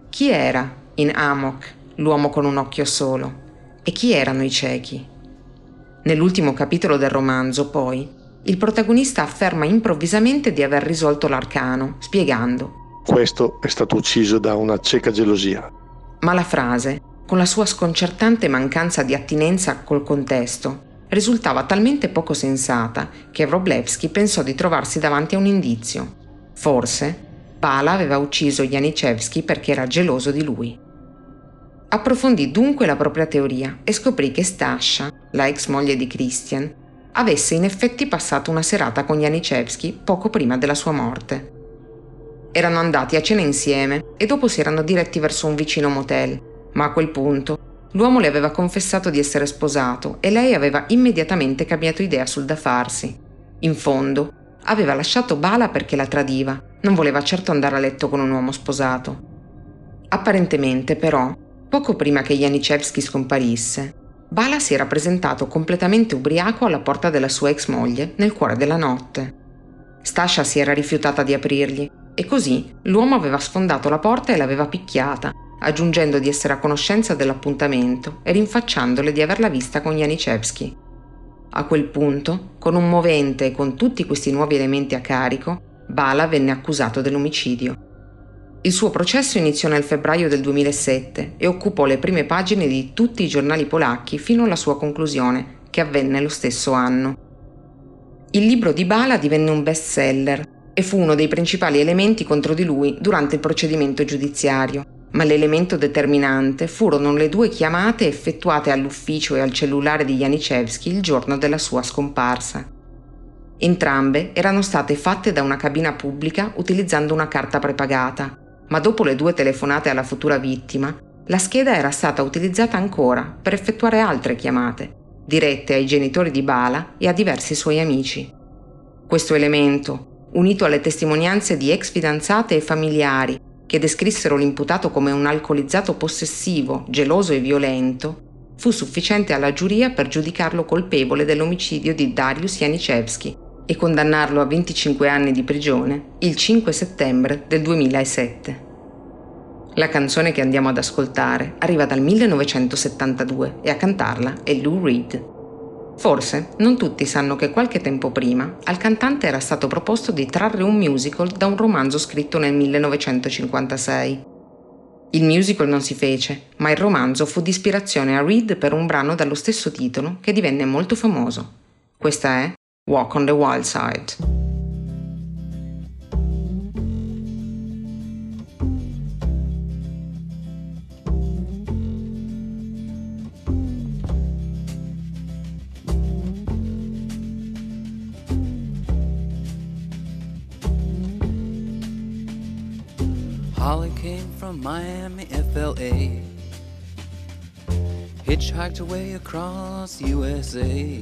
Chi era, in Amok, l'uomo con un occhio solo? E chi erano i ciechi? Nell'ultimo capitolo del romanzo, poi, il protagonista afferma improvvisamente di aver risolto l'arcano, spiegando: "Questo è stato ucciso da una cieca gelosia". Ma la frase, con la sua sconcertante mancanza di attinenza col contesto, risultava talmente poco sensata che Wroblewski pensò di trovarsi davanti a un indizio. Forse Bala aveva ucciso Janiszewski perché era geloso di lui. Approfondì dunque la propria teoria e scoprì che Stasia, la ex moglie di Christian, avesse in effetti passato una serata con Janiszewski poco prima della sua morte. Erano andati a cena insieme e dopo si erano diretti verso un vicino motel, ma a quel punto l'uomo le aveva confessato di essere sposato e lei aveva immediatamente cambiato idea sul da farsi. In fondo, aveva lasciato Bala perché la tradiva, non voleva certo andare a letto con un uomo sposato. Apparentemente, però, poco prima che Janiszewski scomparisse, Bala si era presentato completamente ubriaco alla porta della sua ex moglie nel cuore della notte. Stasia si era rifiutata di aprirgli e così l'uomo aveva sfondato la porta e l'aveva picchiata, aggiungendo di essere a conoscenza dell'appuntamento e rinfacciandole di averla vista con Janiszewski. A quel punto, con un movente e con tutti questi nuovi elementi a carico, Bala venne accusato dell'omicidio. Il suo processo iniziò nel febbraio del 2007 e occupò le prime pagine di tutti i giornali polacchi fino alla sua conclusione, che avvenne lo stesso anno. Il libro di Bala divenne un best seller e fu uno dei principali elementi contro di lui durante il procedimento giudiziario, ma l'elemento determinante furono le due chiamate effettuate all'ufficio e al cellulare di Janiszewski il giorno della sua scomparsa. Entrambe erano state fatte da una cabina pubblica utilizzando una carta prepagata, ma dopo le due telefonate alla futura vittima, la scheda era stata utilizzata ancora per effettuare altre chiamate, dirette ai genitori di Bala e a diversi suoi amici. Questo elemento, unito alle testimonianze di ex fidanzate e familiari, che descrissero l'imputato come un alcolizzato possessivo, geloso e violento, fu sufficiente alla giuria per giudicarlo colpevole dell'omicidio di Dariusz Janiszewski e condannarlo a 25 anni di prigione il 5 settembre del 2007. La canzone che andiamo ad ascoltare arriva dal 1972 e a cantarla è Lou Reed. Forse non tutti sanno che qualche tempo prima al cantante era stato proposto di trarre un musical da un romanzo scritto nel 1956. Il musical non si fece, ma il romanzo fu di ispirazione a Reed per un brano dallo stesso titolo che divenne molto famoso. Questa è Walk on the Wild Side. Holly came from Miami, FLA, hitchhiked her way across USA,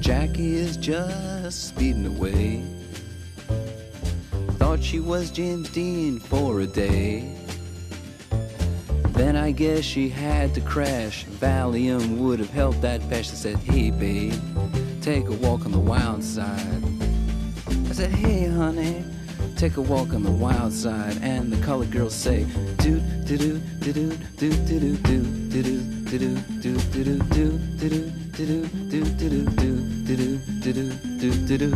Jackie is just speeding away. Thought she was James Dean for a day. Then I guess she had to crash. Valium would have helped that patch. I said, hey, babe, take a walk on the wild side. I said, hey, honey, take a walk on the wild side. And the colored girls say, do do do do do do do do do do do do do do do do do do do do do do do.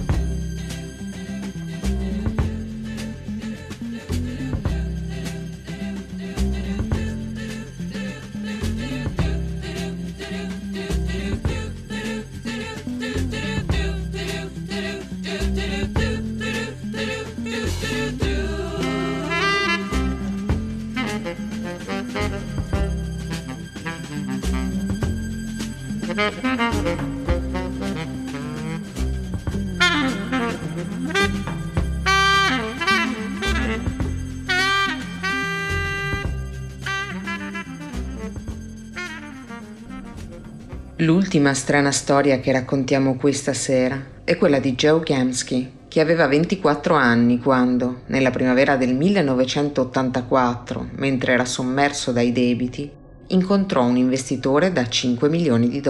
L'ultima strana storia che raccontiamo questa sera è quella di Joe Gamsky, che aveva 24 anni quando, nella primavera del 1984, mentre era sommerso dai debiti, incontrò un investitore da $5 milioni.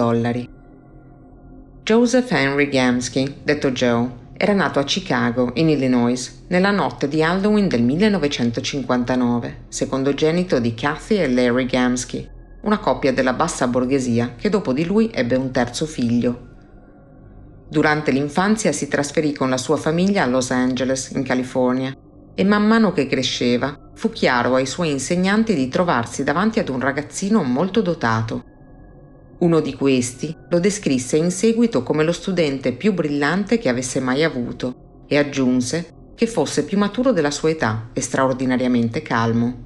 Joseph Henry Gamsky, detto Joe, era nato a Chicago, in Illinois, nella notte di Halloween del 1959, secondogenito di Kathy e Larry Gamsky, una coppia della bassa borghesia che dopo di lui ebbe un terzo figlio. Durante l'infanzia si trasferì con la sua famiglia a Los Angeles, in California, e man mano che cresceva fu chiaro ai suoi insegnanti di trovarsi davanti ad un ragazzino molto dotato. Uno di questi lo descrisse in seguito come lo studente più brillante che avesse mai avuto e aggiunse che fosse più maturo della sua età e straordinariamente calmo.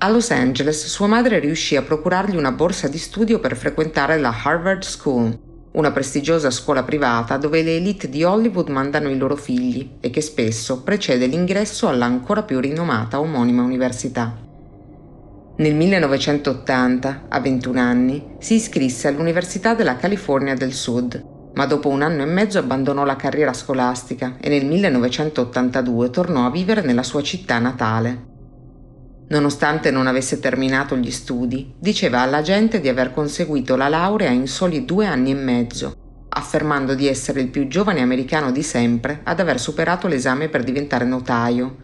A Los Angeles sua madre riuscì a procurargli una borsa di studio per frequentare la Harvard School, una prestigiosa scuola privata dove le elite di Hollywood mandano i loro figli e che spesso precede l'ingresso alla ancora più rinomata omonima università. Nel 1980, a 21 anni, si iscrisse all'Università della California del Sud, ma dopo un anno e mezzo abbandonò la carriera scolastica e nel 1982 tornò a vivere nella sua città natale. Nonostante non avesse terminato gli studi, diceva alla gente di aver conseguito la laurea in soli 2 anni e mezzo, affermando di essere il più giovane americano di sempre ad aver superato l'esame per diventare notaio.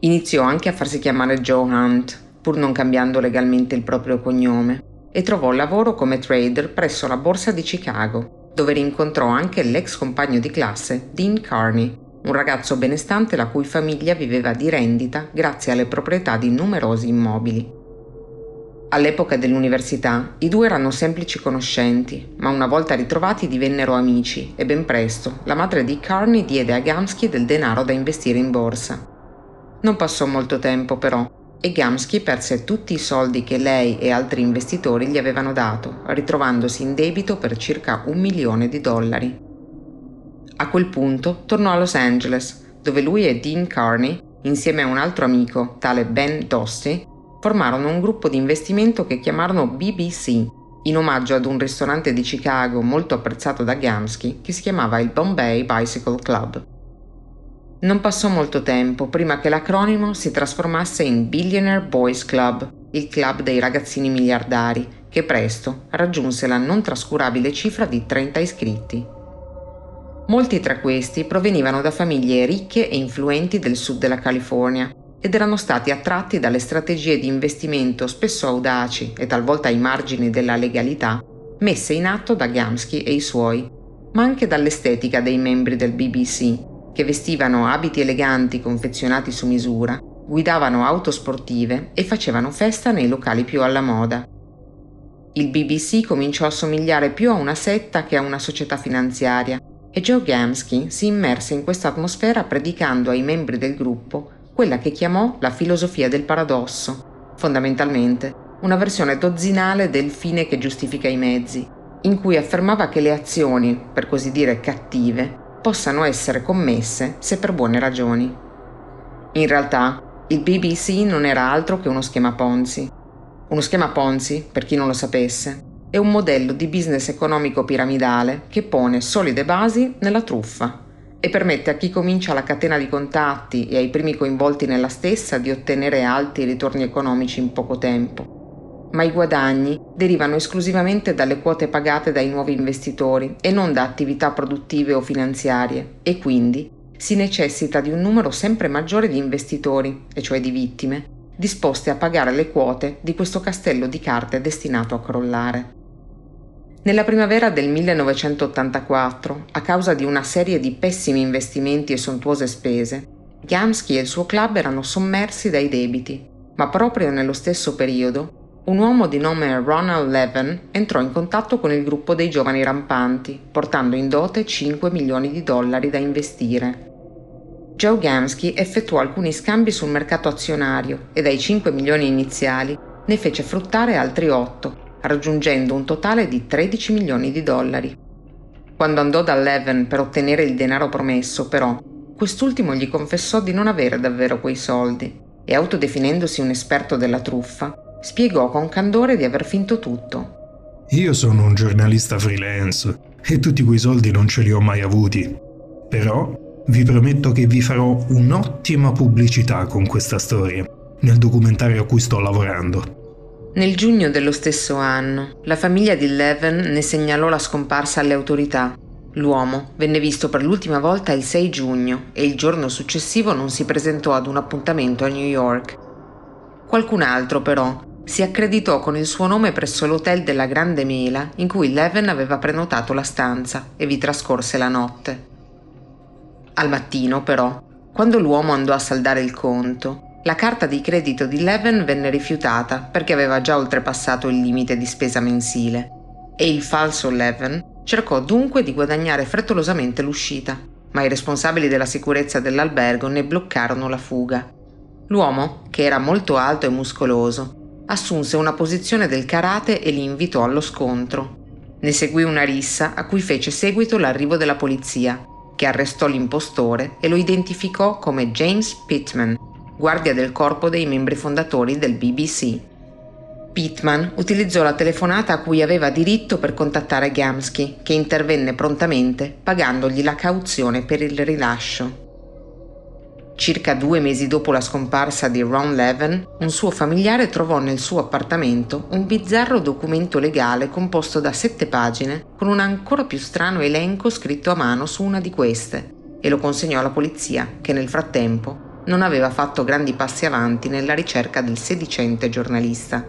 Iniziò anche a farsi chiamare Joe Hunt, pur non cambiando legalmente il proprio cognome, e trovò lavoro come trader presso la borsa di Chicago, dove rincontrò anche l'ex compagno di classe Dean Carney, un ragazzo benestante la cui famiglia viveva di rendita grazie alle proprietà di numerosi immobili. All'epoca dell'università i due erano semplici conoscenti, ma una volta ritrovati divennero amici e ben presto la madre di Carney diede a Gamsky del denaro da investire in borsa. Non passò molto tempo però e Gamsky perse tutti i soldi che lei e altri investitori gli avevano dato, ritrovandosi in debito per circa $1 milione. A quel punto tornò a Los Angeles, dove lui e Dean Carney, insieme a un altro amico, tale Ben Dosti, formarono un gruppo di investimento che chiamarono BBC, in omaggio ad un ristorante di Chicago molto apprezzato da Gamsky che si chiamava il Bombay Bicycle Club. Non passò molto tempo prima che l'acronimo si trasformasse in Billionaire Boys Club, il club dei ragazzini miliardari, che presto raggiunse la non trascurabile cifra di 30 iscritti. Molti tra questi provenivano da famiglie ricche e influenti del sud della California ed erano stati attratti dalle strategie di investimento spesso audaci e talvolta ai margini della legalità messe in atto da Gamsky e i suoi, ma anche dall'estetica dei membri del BBC, che vestivano abiti eleganti confezionati su misura, guidavano auto sportive e facevano festa nei locali più alla moda. Il BBC cominciò a somigliare più a una setta che a una società finanziaria e Joe Gamsky si immerse in questa atmosfera predicando ai membri del gruppo quella che chiamò la filosofia del paradosso, fondamentalmente una versione dozzinale del fine che giustifica i mezzi, in cui affermava che le azioni, per così dire cattive, possano essere commesse se per buone ragioni. In realtà, il BBC non era altro che uno schema Ponzi. Uno schema Ponzi, per chi non lo sapesse, è un modello di business economico piramidale che pone solide basi nella truffa e permette a chi comincia la catena di contatti e ai primi coinvolti nella stessa di ottenere alti ritorni economici in poco tempo. Ma i guadagni derivano esclusivamente dalle quote pagate dai nuovi investitori e non da attività produttive o finanziarie, e quindi si necessita di un numero sempre maggiore di investitori, e cioè di vittime, disposti a pagare le quote di questo castello di carte destinato a crollare. Nella primavera del 1984, a causa di una serie di pessimi investimenti e sontuose spese, Gamsky e il suo club erano sommersi dai debiti, ma proprio nello stesso periodo un uomo di nome Ronald Levin entrò in contatto con il gruppo dei giovani rampanti, portando in dote $5 milioni da investire. Joe Gamsky effettuò alcuni scambi sul mercato azionario e dai 5 milioni iniziali ne fece fruttare altri 8, raggiungendo un totale di $13 milioni. Quando andò da Levin per ottenere il denaro promesso, però, quest'ultimo gli confessò di non avere davvero quei soldi e, autodefinendosi un esperto della truffa, spiegò con candore di aver finto tutto. «Io sono un giornalista freelance e tutti quei soldi non ce li ho mai avuti, però vi prometto che vi farò un'ottima pubblicità con questa storia, nel documentario a cui sto lavorando». Nel giugno dello stesso anno, la famiglia di Levin ne segnalò la scomparsa alle autorità. L'uomo venne visto per l'ultima volta il 6 giugno e il giorno successivo non si presentò ad un appuntamento a New York. Qualcun altro, però, si accreditò con il suo nome presso l'hotel della Grande Mela in cui Levin aveva prenotato la stanza e vi trascorse la notte. Al mattino, però, quando l'uomo andò a saldare il conto, la carta di credito di Levin venne rifiutata perché aveva già oltrepassato il limite di spesa mensile e il falso Levin cercò dunque di guadagnare frettolosamente l'uscita, ma i responsabili della sicurezza dell'albergo ne bloccarono la fuga. L'uomo, che era molto alto e muscoloso, assunse una posizione del karate e li invitò allo scontro. Ne seguì una rissa a cui fece seguito l'arrivo della polizia, che arrestò l'impostore e lo identificò come James Pittman, guardia del corpo dei membri fondatori del BBC. Pittman utilizzò la telefonata a cui aveva diritto per contattare Gamsky, che intervenne prontamente pagandogli la cauzione per il rilascio. Circa 2 mesi dopo la scomparsa di Ron Levin, un suo familiare trovò nel suo appartamento un bizzarro documento legale composto da 7 pagine con un ancora più strano elenco scritto a mano su una di queste e lo consegnò alla polizia, che nel frattempo non aveva fatto grandi passi avanti nella ricerca del sedicente giornalista.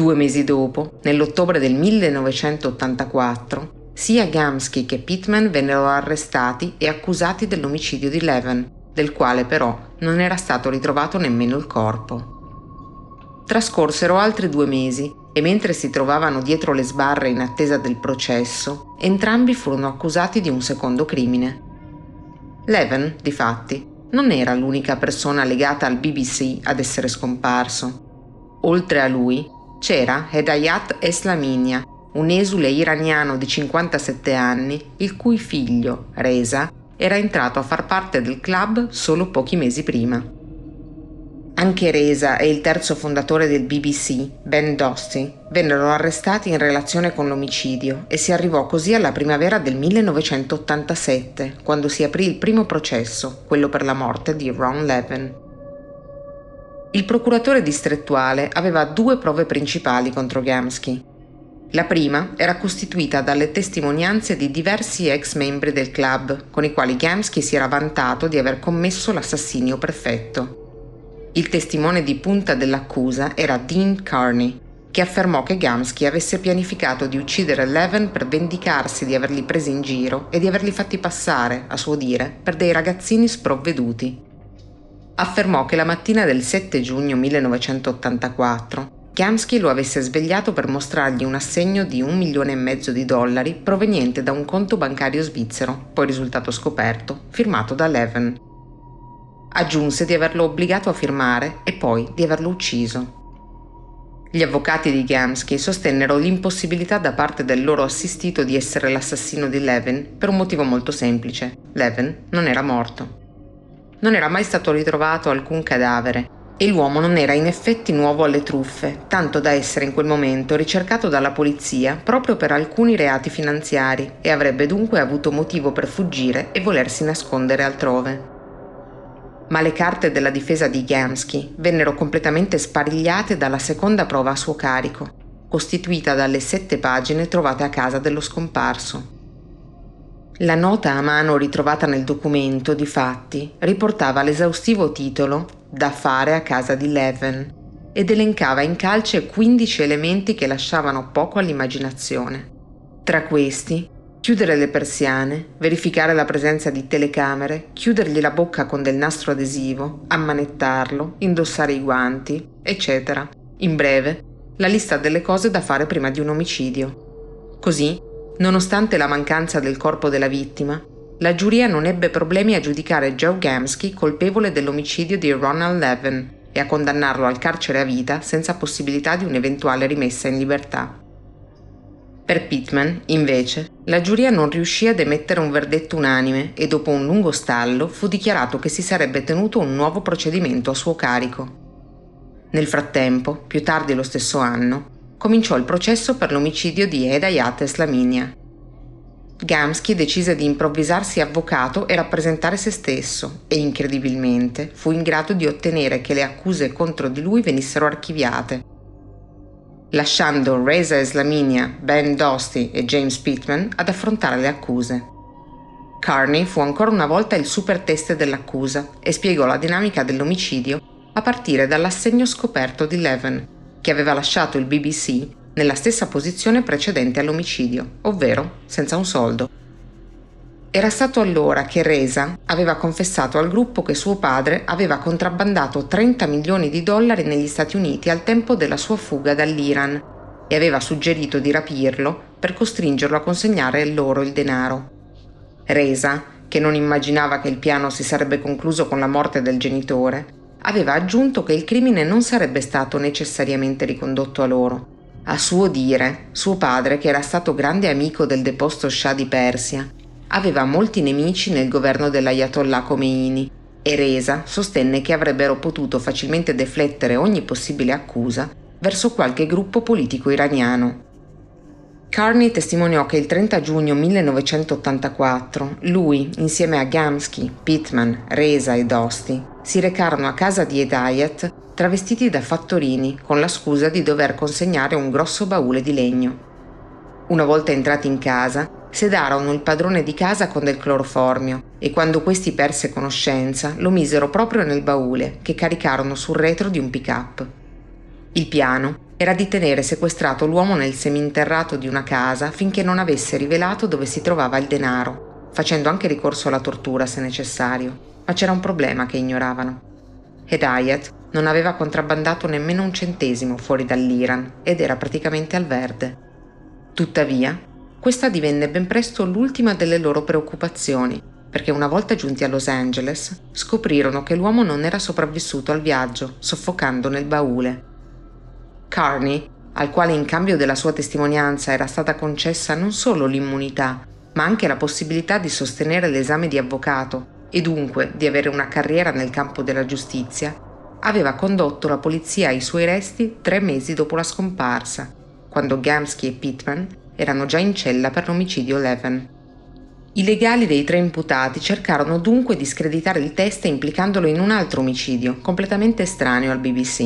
2 mesi dopo, nell'ottobre del 1984, sia Gamsky che Pittman vennero arrestati e accusati dell'omicidio di Levin, del quale però non era stato ritrovato nemmeno il corpo. Trascorsero altri 2 mesi e mentre si trovavano dietro le sbarre in attesa del processo, entrambi furono accusati di un secondo crimine. Levin, difatti, non era l'unica persona legata al BBC ad essere scomparso. Oltre a lui c'era Hedayat Eslaminia, un esule iraniano di 57 anni, il cui figlio, Reza, era entrato a far parte del club solo pochi mesi prima. Anche Reza e il terzo fondatore del BBC, Ben Dosti, vennero arrestati in relazione con l'omicidio e si arrivò così alla primavera del 1987, quando si aprì il primo processo, quello per la morte di Ron Levin. Il procuratore distrettuale aveva 2 prove principali contro Gamsky. La prima era costituita dalle testimonianze di diversi ex membri del club, con i quali Gamsky si era vantato di aver commesso l'assassinio perfetto. Il testimone di punta dell'accusa era Dean Carney, che affermò che Gamsky avesse pianificato di uccidere Levin per vendicarsi di averli presi in giro e di averli fatti passare, a suo dire, per dei ragazzini sprovveduti. Affermò che la mattina del 7 giugno 1984 Gamsky lo avesse svegliato per mostrargli un assegno di $1,5 milioni proveniente da un conto bancario svizzero, poi risultato scoperto, firmato da Levin. Aggiunse di averlo obbligato a firmare e poi di averlo ucciso. Gli avvocati di Gamsky sostennero l'impossibilità da parte del loro assistito di essere l'assassino di Levin per un motivo molto semplice: Levin non era morto. Non era mai stato ritrovato alcun cadavere e l'uomo non era in effetti nuovo alle truffe, tanto da essere in quel momento ricercato dalla polizia proprio per alcuni reati finanziari e avrebbe dunque avuto motivo per fuggire e volersi nascondere altrove. Ma le carte della difesa di Gamsky vennero completamente sparigliate dalla seconda prova a suo carico, costituita dalle 7 pagine trovate a casa dello scomparso. La nota a mano ritrovata nel documento, difatti, riportava l'esaustivo titolo «Da fare a casa di Levin» ed elencava in calce 15 elementi che lasciavano poco all'immaginazione. Tra questi: chiudere le persiane, verificare la presenza di telecamere, chiudergli la bocca con del nastro adesivo, ammanettarlo, indossare i guanti, eccetera. In breve, la lista delle cose da fare prima di un omicidio. Così, nonostante la mancanza del corpo della vittima, la giuria non ebbe problemi a giudicare Joe Gamsky colpevole dell'omicidio di Ronald Levin e a condannarlo al carcere a vita senza possibilità di un'eventuale rimessa in libertà. Per Pittman, invece, la giuria non riuscì ad emettere un verdetto unanime e dopo un lungo stallo fu dichiarato che si sarebbe tenuto un nuovo procedimento a suo carico. Nel frattempo, più tardi lo stesso anno, cominciò il processo per l'omicidio di Hedayat Eslaminia. Gamsky decise di improvvisarsi avvocato e rappresentare se stesso e, incredibilmente, fu in grado di ottenere che le accuse contro di lui venissero archiviate, lasciando Reza Eslaminia, Ben Dosti e James Pittman ad affrontare le accuse. Carney fu ancora una volta il superteste dell'accusa e spiegò la dinamica dell'omicidio a partire dall'assegno scoperto di Levin, che aveva lasciato il BBC nella stessa posizione precedente all'omicidio, ovvero senza un soldo. Era stato allora che Reza aveva confessato al gruppo che suo padre aveva contrabbandato $30 milioni negli Stati Uniti al tempo della sua fuga dall'Iran e aveva suggerito di rapirlo per costringerlo a consegnare loro il denaro. Reza, che non immaginava che il piano si sarebbe concluso con la morte del genitore, aveva aggiunto che il crimine non sarebbe stato necessariamente ricondotto a loro. A suo dire, suo padre, che era stato grande amico del deposto Shah di Persia, aveva molti nemici nel governo dell'Ayatollah Khomeini e Reza sostenne che avrebbero potuto facilmente deflettere ogni possibile accusa verso qualche gruppo politico iraniano. Carney testimoniò che il 30 giugno 1984 lui, insieme a Gamsky, Pittman, Reza e Dosti, si recarono a casa di Hedayat travestiti da fattorini con la scusa di dover consegnare un grosso baule di legno. Una volta entrati in casa, sedarono il padrone di casa con del cloroformio e quando questi perse conoscenza lo misero proprio nel baule che caricarono sul retro di un pick-up. Il piano era di tenere sequestrato l'uomo nel seminterrato di una casa finché non avesse rivelato dove si trovava il denaro, facendo anche ricorso alla tortura se necessario, ma c'era un problema che ignoravano. Hedayat non aveva contrabbandato nemmeno un centesimo fuori dall'Iran ed era praticamente al verde. Tuttavia, questa divenne ben presto l'ultima delle loro preoccupazioni, perché una volta giunti a Los Angeles scoprirono che l'uomo non era sopravvissuto al viaggio, soffocando nel baule. Carney, al quale in cambio della sua testimonianza era stata concessa non solo l'immunità, ma anche la possibilità di sostenere l'esame di avvocato e dunque di avere una carriera nel campo della giustizia, aveva condotto la polizia ai suoi resti 3 mesi dopo la scomparsa, quando Gamsky e Pittman erano già in cella per l'omicidio Levin. I legali dei 3 imputati cercarono dunque di screditare il teste implicandolo in un altro omicidio, completamente estraneo al BBC.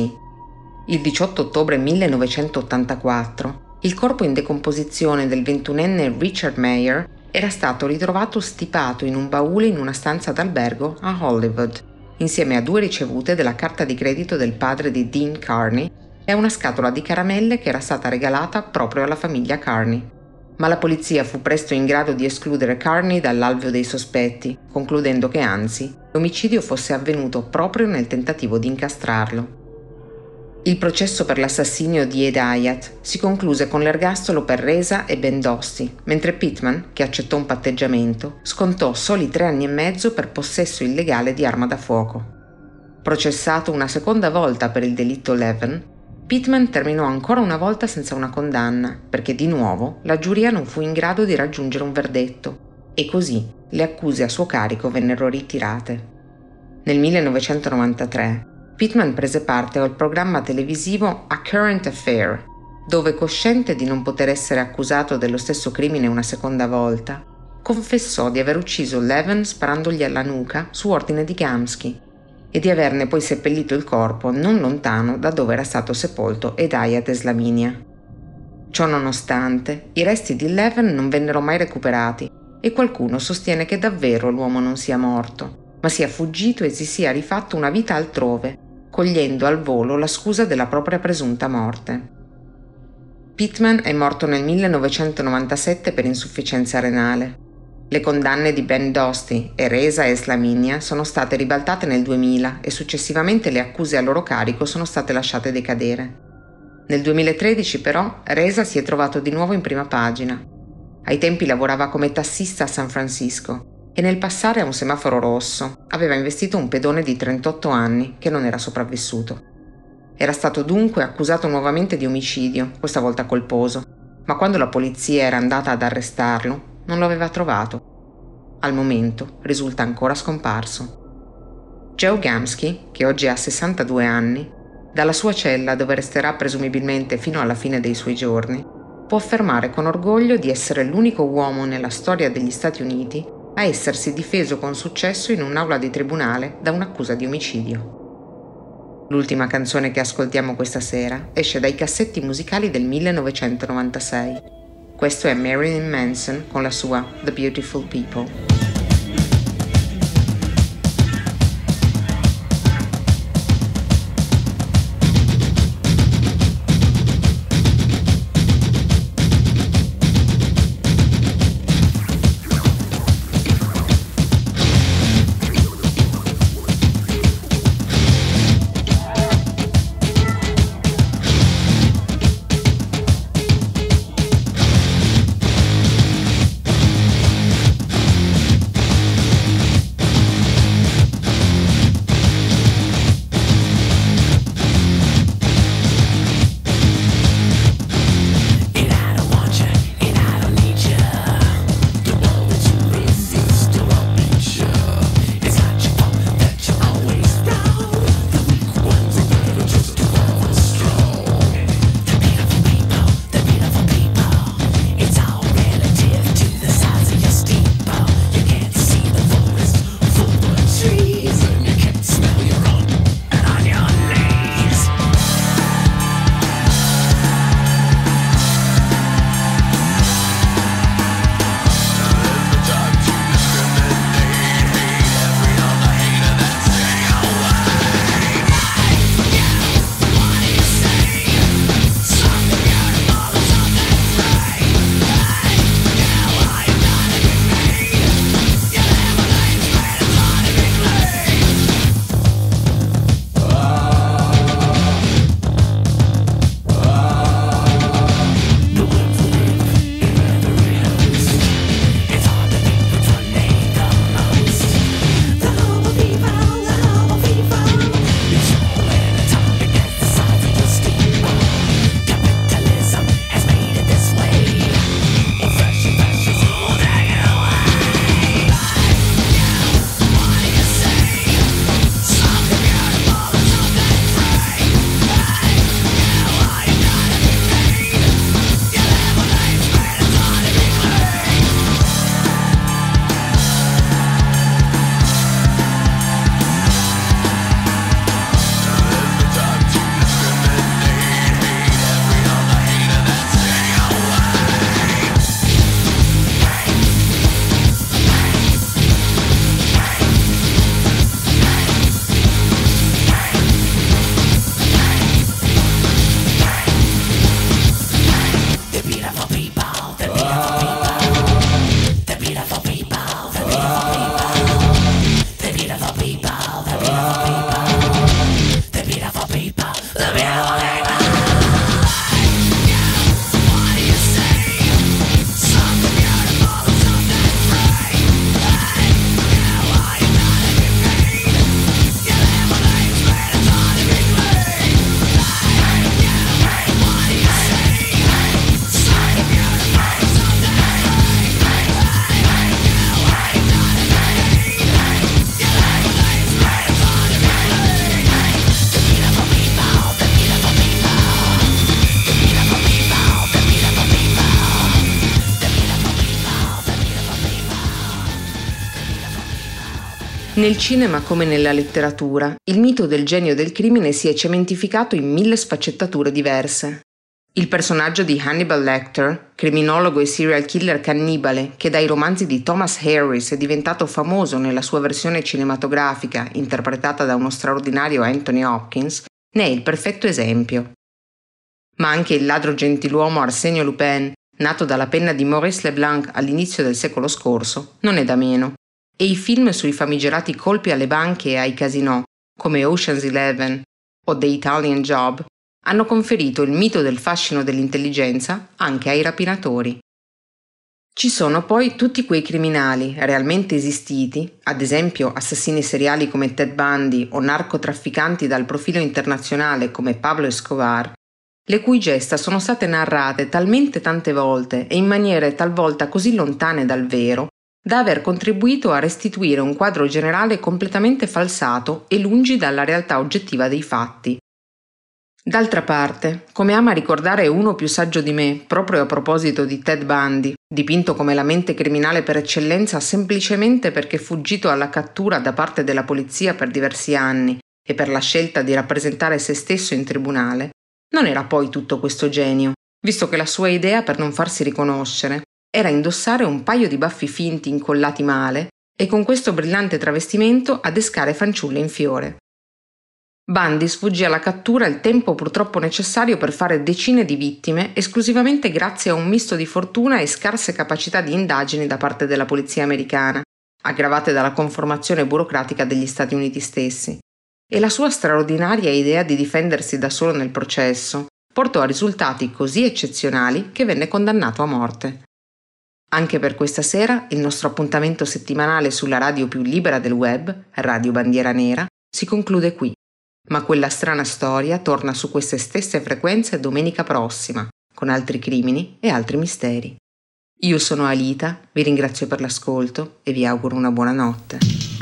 Il 18 ottobre 1984, il corpo in decomposizione del 21enne Richard Mayer era stato ritrovato stipato in un baule in una stanza d'albergo a Hollywood, insieme a 2 ricevute della carta di credito del padre di Dean Carney e una scatola di caramelle che era stata regalata proprio alla famiglia Carney. Ma la polizia fu presto in grado di escludere Carney dall'alveo dei sospetti, concludendo che anzi l'omicidio fosse avvenuto proprio nel tentativo di incastrarlo. Il processo per l'assassinio di Hedayat si concluse con l'ergastolo per Reza e Ben Dosti, mentre Pittman, che accettò un patteggiamento, scontò soli 3 anni e mezzo per possesso illegale di arma da fuoco. Processato una seconda volta per il delitto Levin, Pittman terminò ancora una volta senza una condanna, perché di nuovo la giuria non fu in grado di raggiungere un verdetto, e così le accuse a suo carico vennero ritirate. Nel 1993 Pittman prese parte al programma televisivo A Current Affair, dove, cosciente di non poter essere accusato dello stesso crimine una seconda volta, confessò di aver ucciso Levin sparandogli alla nuca su ordine di Gamsky e di averne poi seppellito il corpo non lontano da dove era stato sepolto Hedayat Eslaminia. Ciò nonostante, i resti di Levin non vennero mai recuperati e qualcuno sostiene che davvero l'uomo non sia morto, ma sia fuggito e si sia rifatto una vita altrove, cogliendo al volo la scusa della propria presunta morte. Pittman è morto nel 1997 per insufficienza renale. Le condanne di Ben Dosti e Reza Eslaminia sono state ribaltate nel 2000 e successivamente le accuse a loro carico sono state lasciate decadere. Nel 2013 però Reza si è trovato di nuovo in prima pagina. Ai tempi lavorava come tassista a San Francisco e nel passare a un semaforo rosso aveva investito un pedone di 38 anni che non era sopravvissuto. Era stato dunque accusato nuovamente di omicidio, questa volta colposo, ma quando la polizia era andata ad arrestarlo non lo aveva trovato. Al momento risulta ancora scomparso. Joe Gamsky, che oggi ha 62 anni, dalla sua cella dove resterà presumibilmente fino alla fine dei suoi giorni, può affermare con orgoglio di essere l'unico uomo nella storia degli Stati Uniti a essersi difeso con successo in un'aula di tribunale da un'accusa di omicidio. L'ultima canzone che ascoltiamo questa sera esce dai cassetti musicali del 1996. Questo è Marilyn Manson con la sua The Beautiful People. Nel cinema come nella letteratura, il mito del genio del crimine si è cementificato in 1000 sfaccettature diverse. Il personaggio di Hannibal Lecter, criminologo e serial killer cannibale, che dai romanzi di Thomas Harris è diventato famoso nella sua versione cinematografica, interpretata da uno straordinario Anthony Hopkins, ne è il perfetto esempio. Ma anche il ladro gentiluomo Arsenio Lupin, nato dalla penna di Maurice Leblanc all'inizio del secolo scorso, non è da meno. E i film sui famigerati colpi alle banche e ai casinò, come Ocean's 11 o The Italian Job, hanno conferito il mito del fascino dell'intelligenza anche ai rapinatori. Ci sono poi tutti quei criminali realmente esistiti, ad esempio assassini seriali come Ted Bundy o narcotrafficanti dal profilo internazionale come Pablo Escobar, le cui gesta sono state narrate talmente tante volte e in maniere talvolta così lontane dal vero da aver contribuito a restituire un quadro generale completamente falsato e lungi dalla realtà oggettiva dei fatti. D'altra parte, come ama ricordare uno più saggio di me, proprio a proposito di Ted Bundy, dipinto come la mente criminale per eccellenza semplicemente perché fuggito alla cattura da parte della polizia per diversi anni e per la scelta di rappresentare se stesso in tribunale, non era poi tutto questo genio, visto che la sua idea per non farsi riconoscere era indossare un paio di baffi finti incollati male e con questo brillante travestimento adescare fanciulle in fiore. Bundy sfuggì alla cattura il tempo purtroppo necessario per fare decine di vittime esclusivamente grazie a un misto di fortuna e scarse capacità di indagini da parte della polizia americana, aggravate dalla conformazione burocratica degli Stati Uniti stessi. E la sua straordinaria idea di difendersi da solo nel processo portò a risultati così eccezionali che venne condannato a morte. Anche per questa sera il nostro appuntamento settimanale sulla radio più libera del web, Radio Bandiera Nera, si conclude qui. Ma Quella strana storia torna su queste stesse frequenze domenica prossima, con altri crimini e altri misteri. Io sono Alita, vi ringrazio per l'ascolto e vi auguro una buona notte.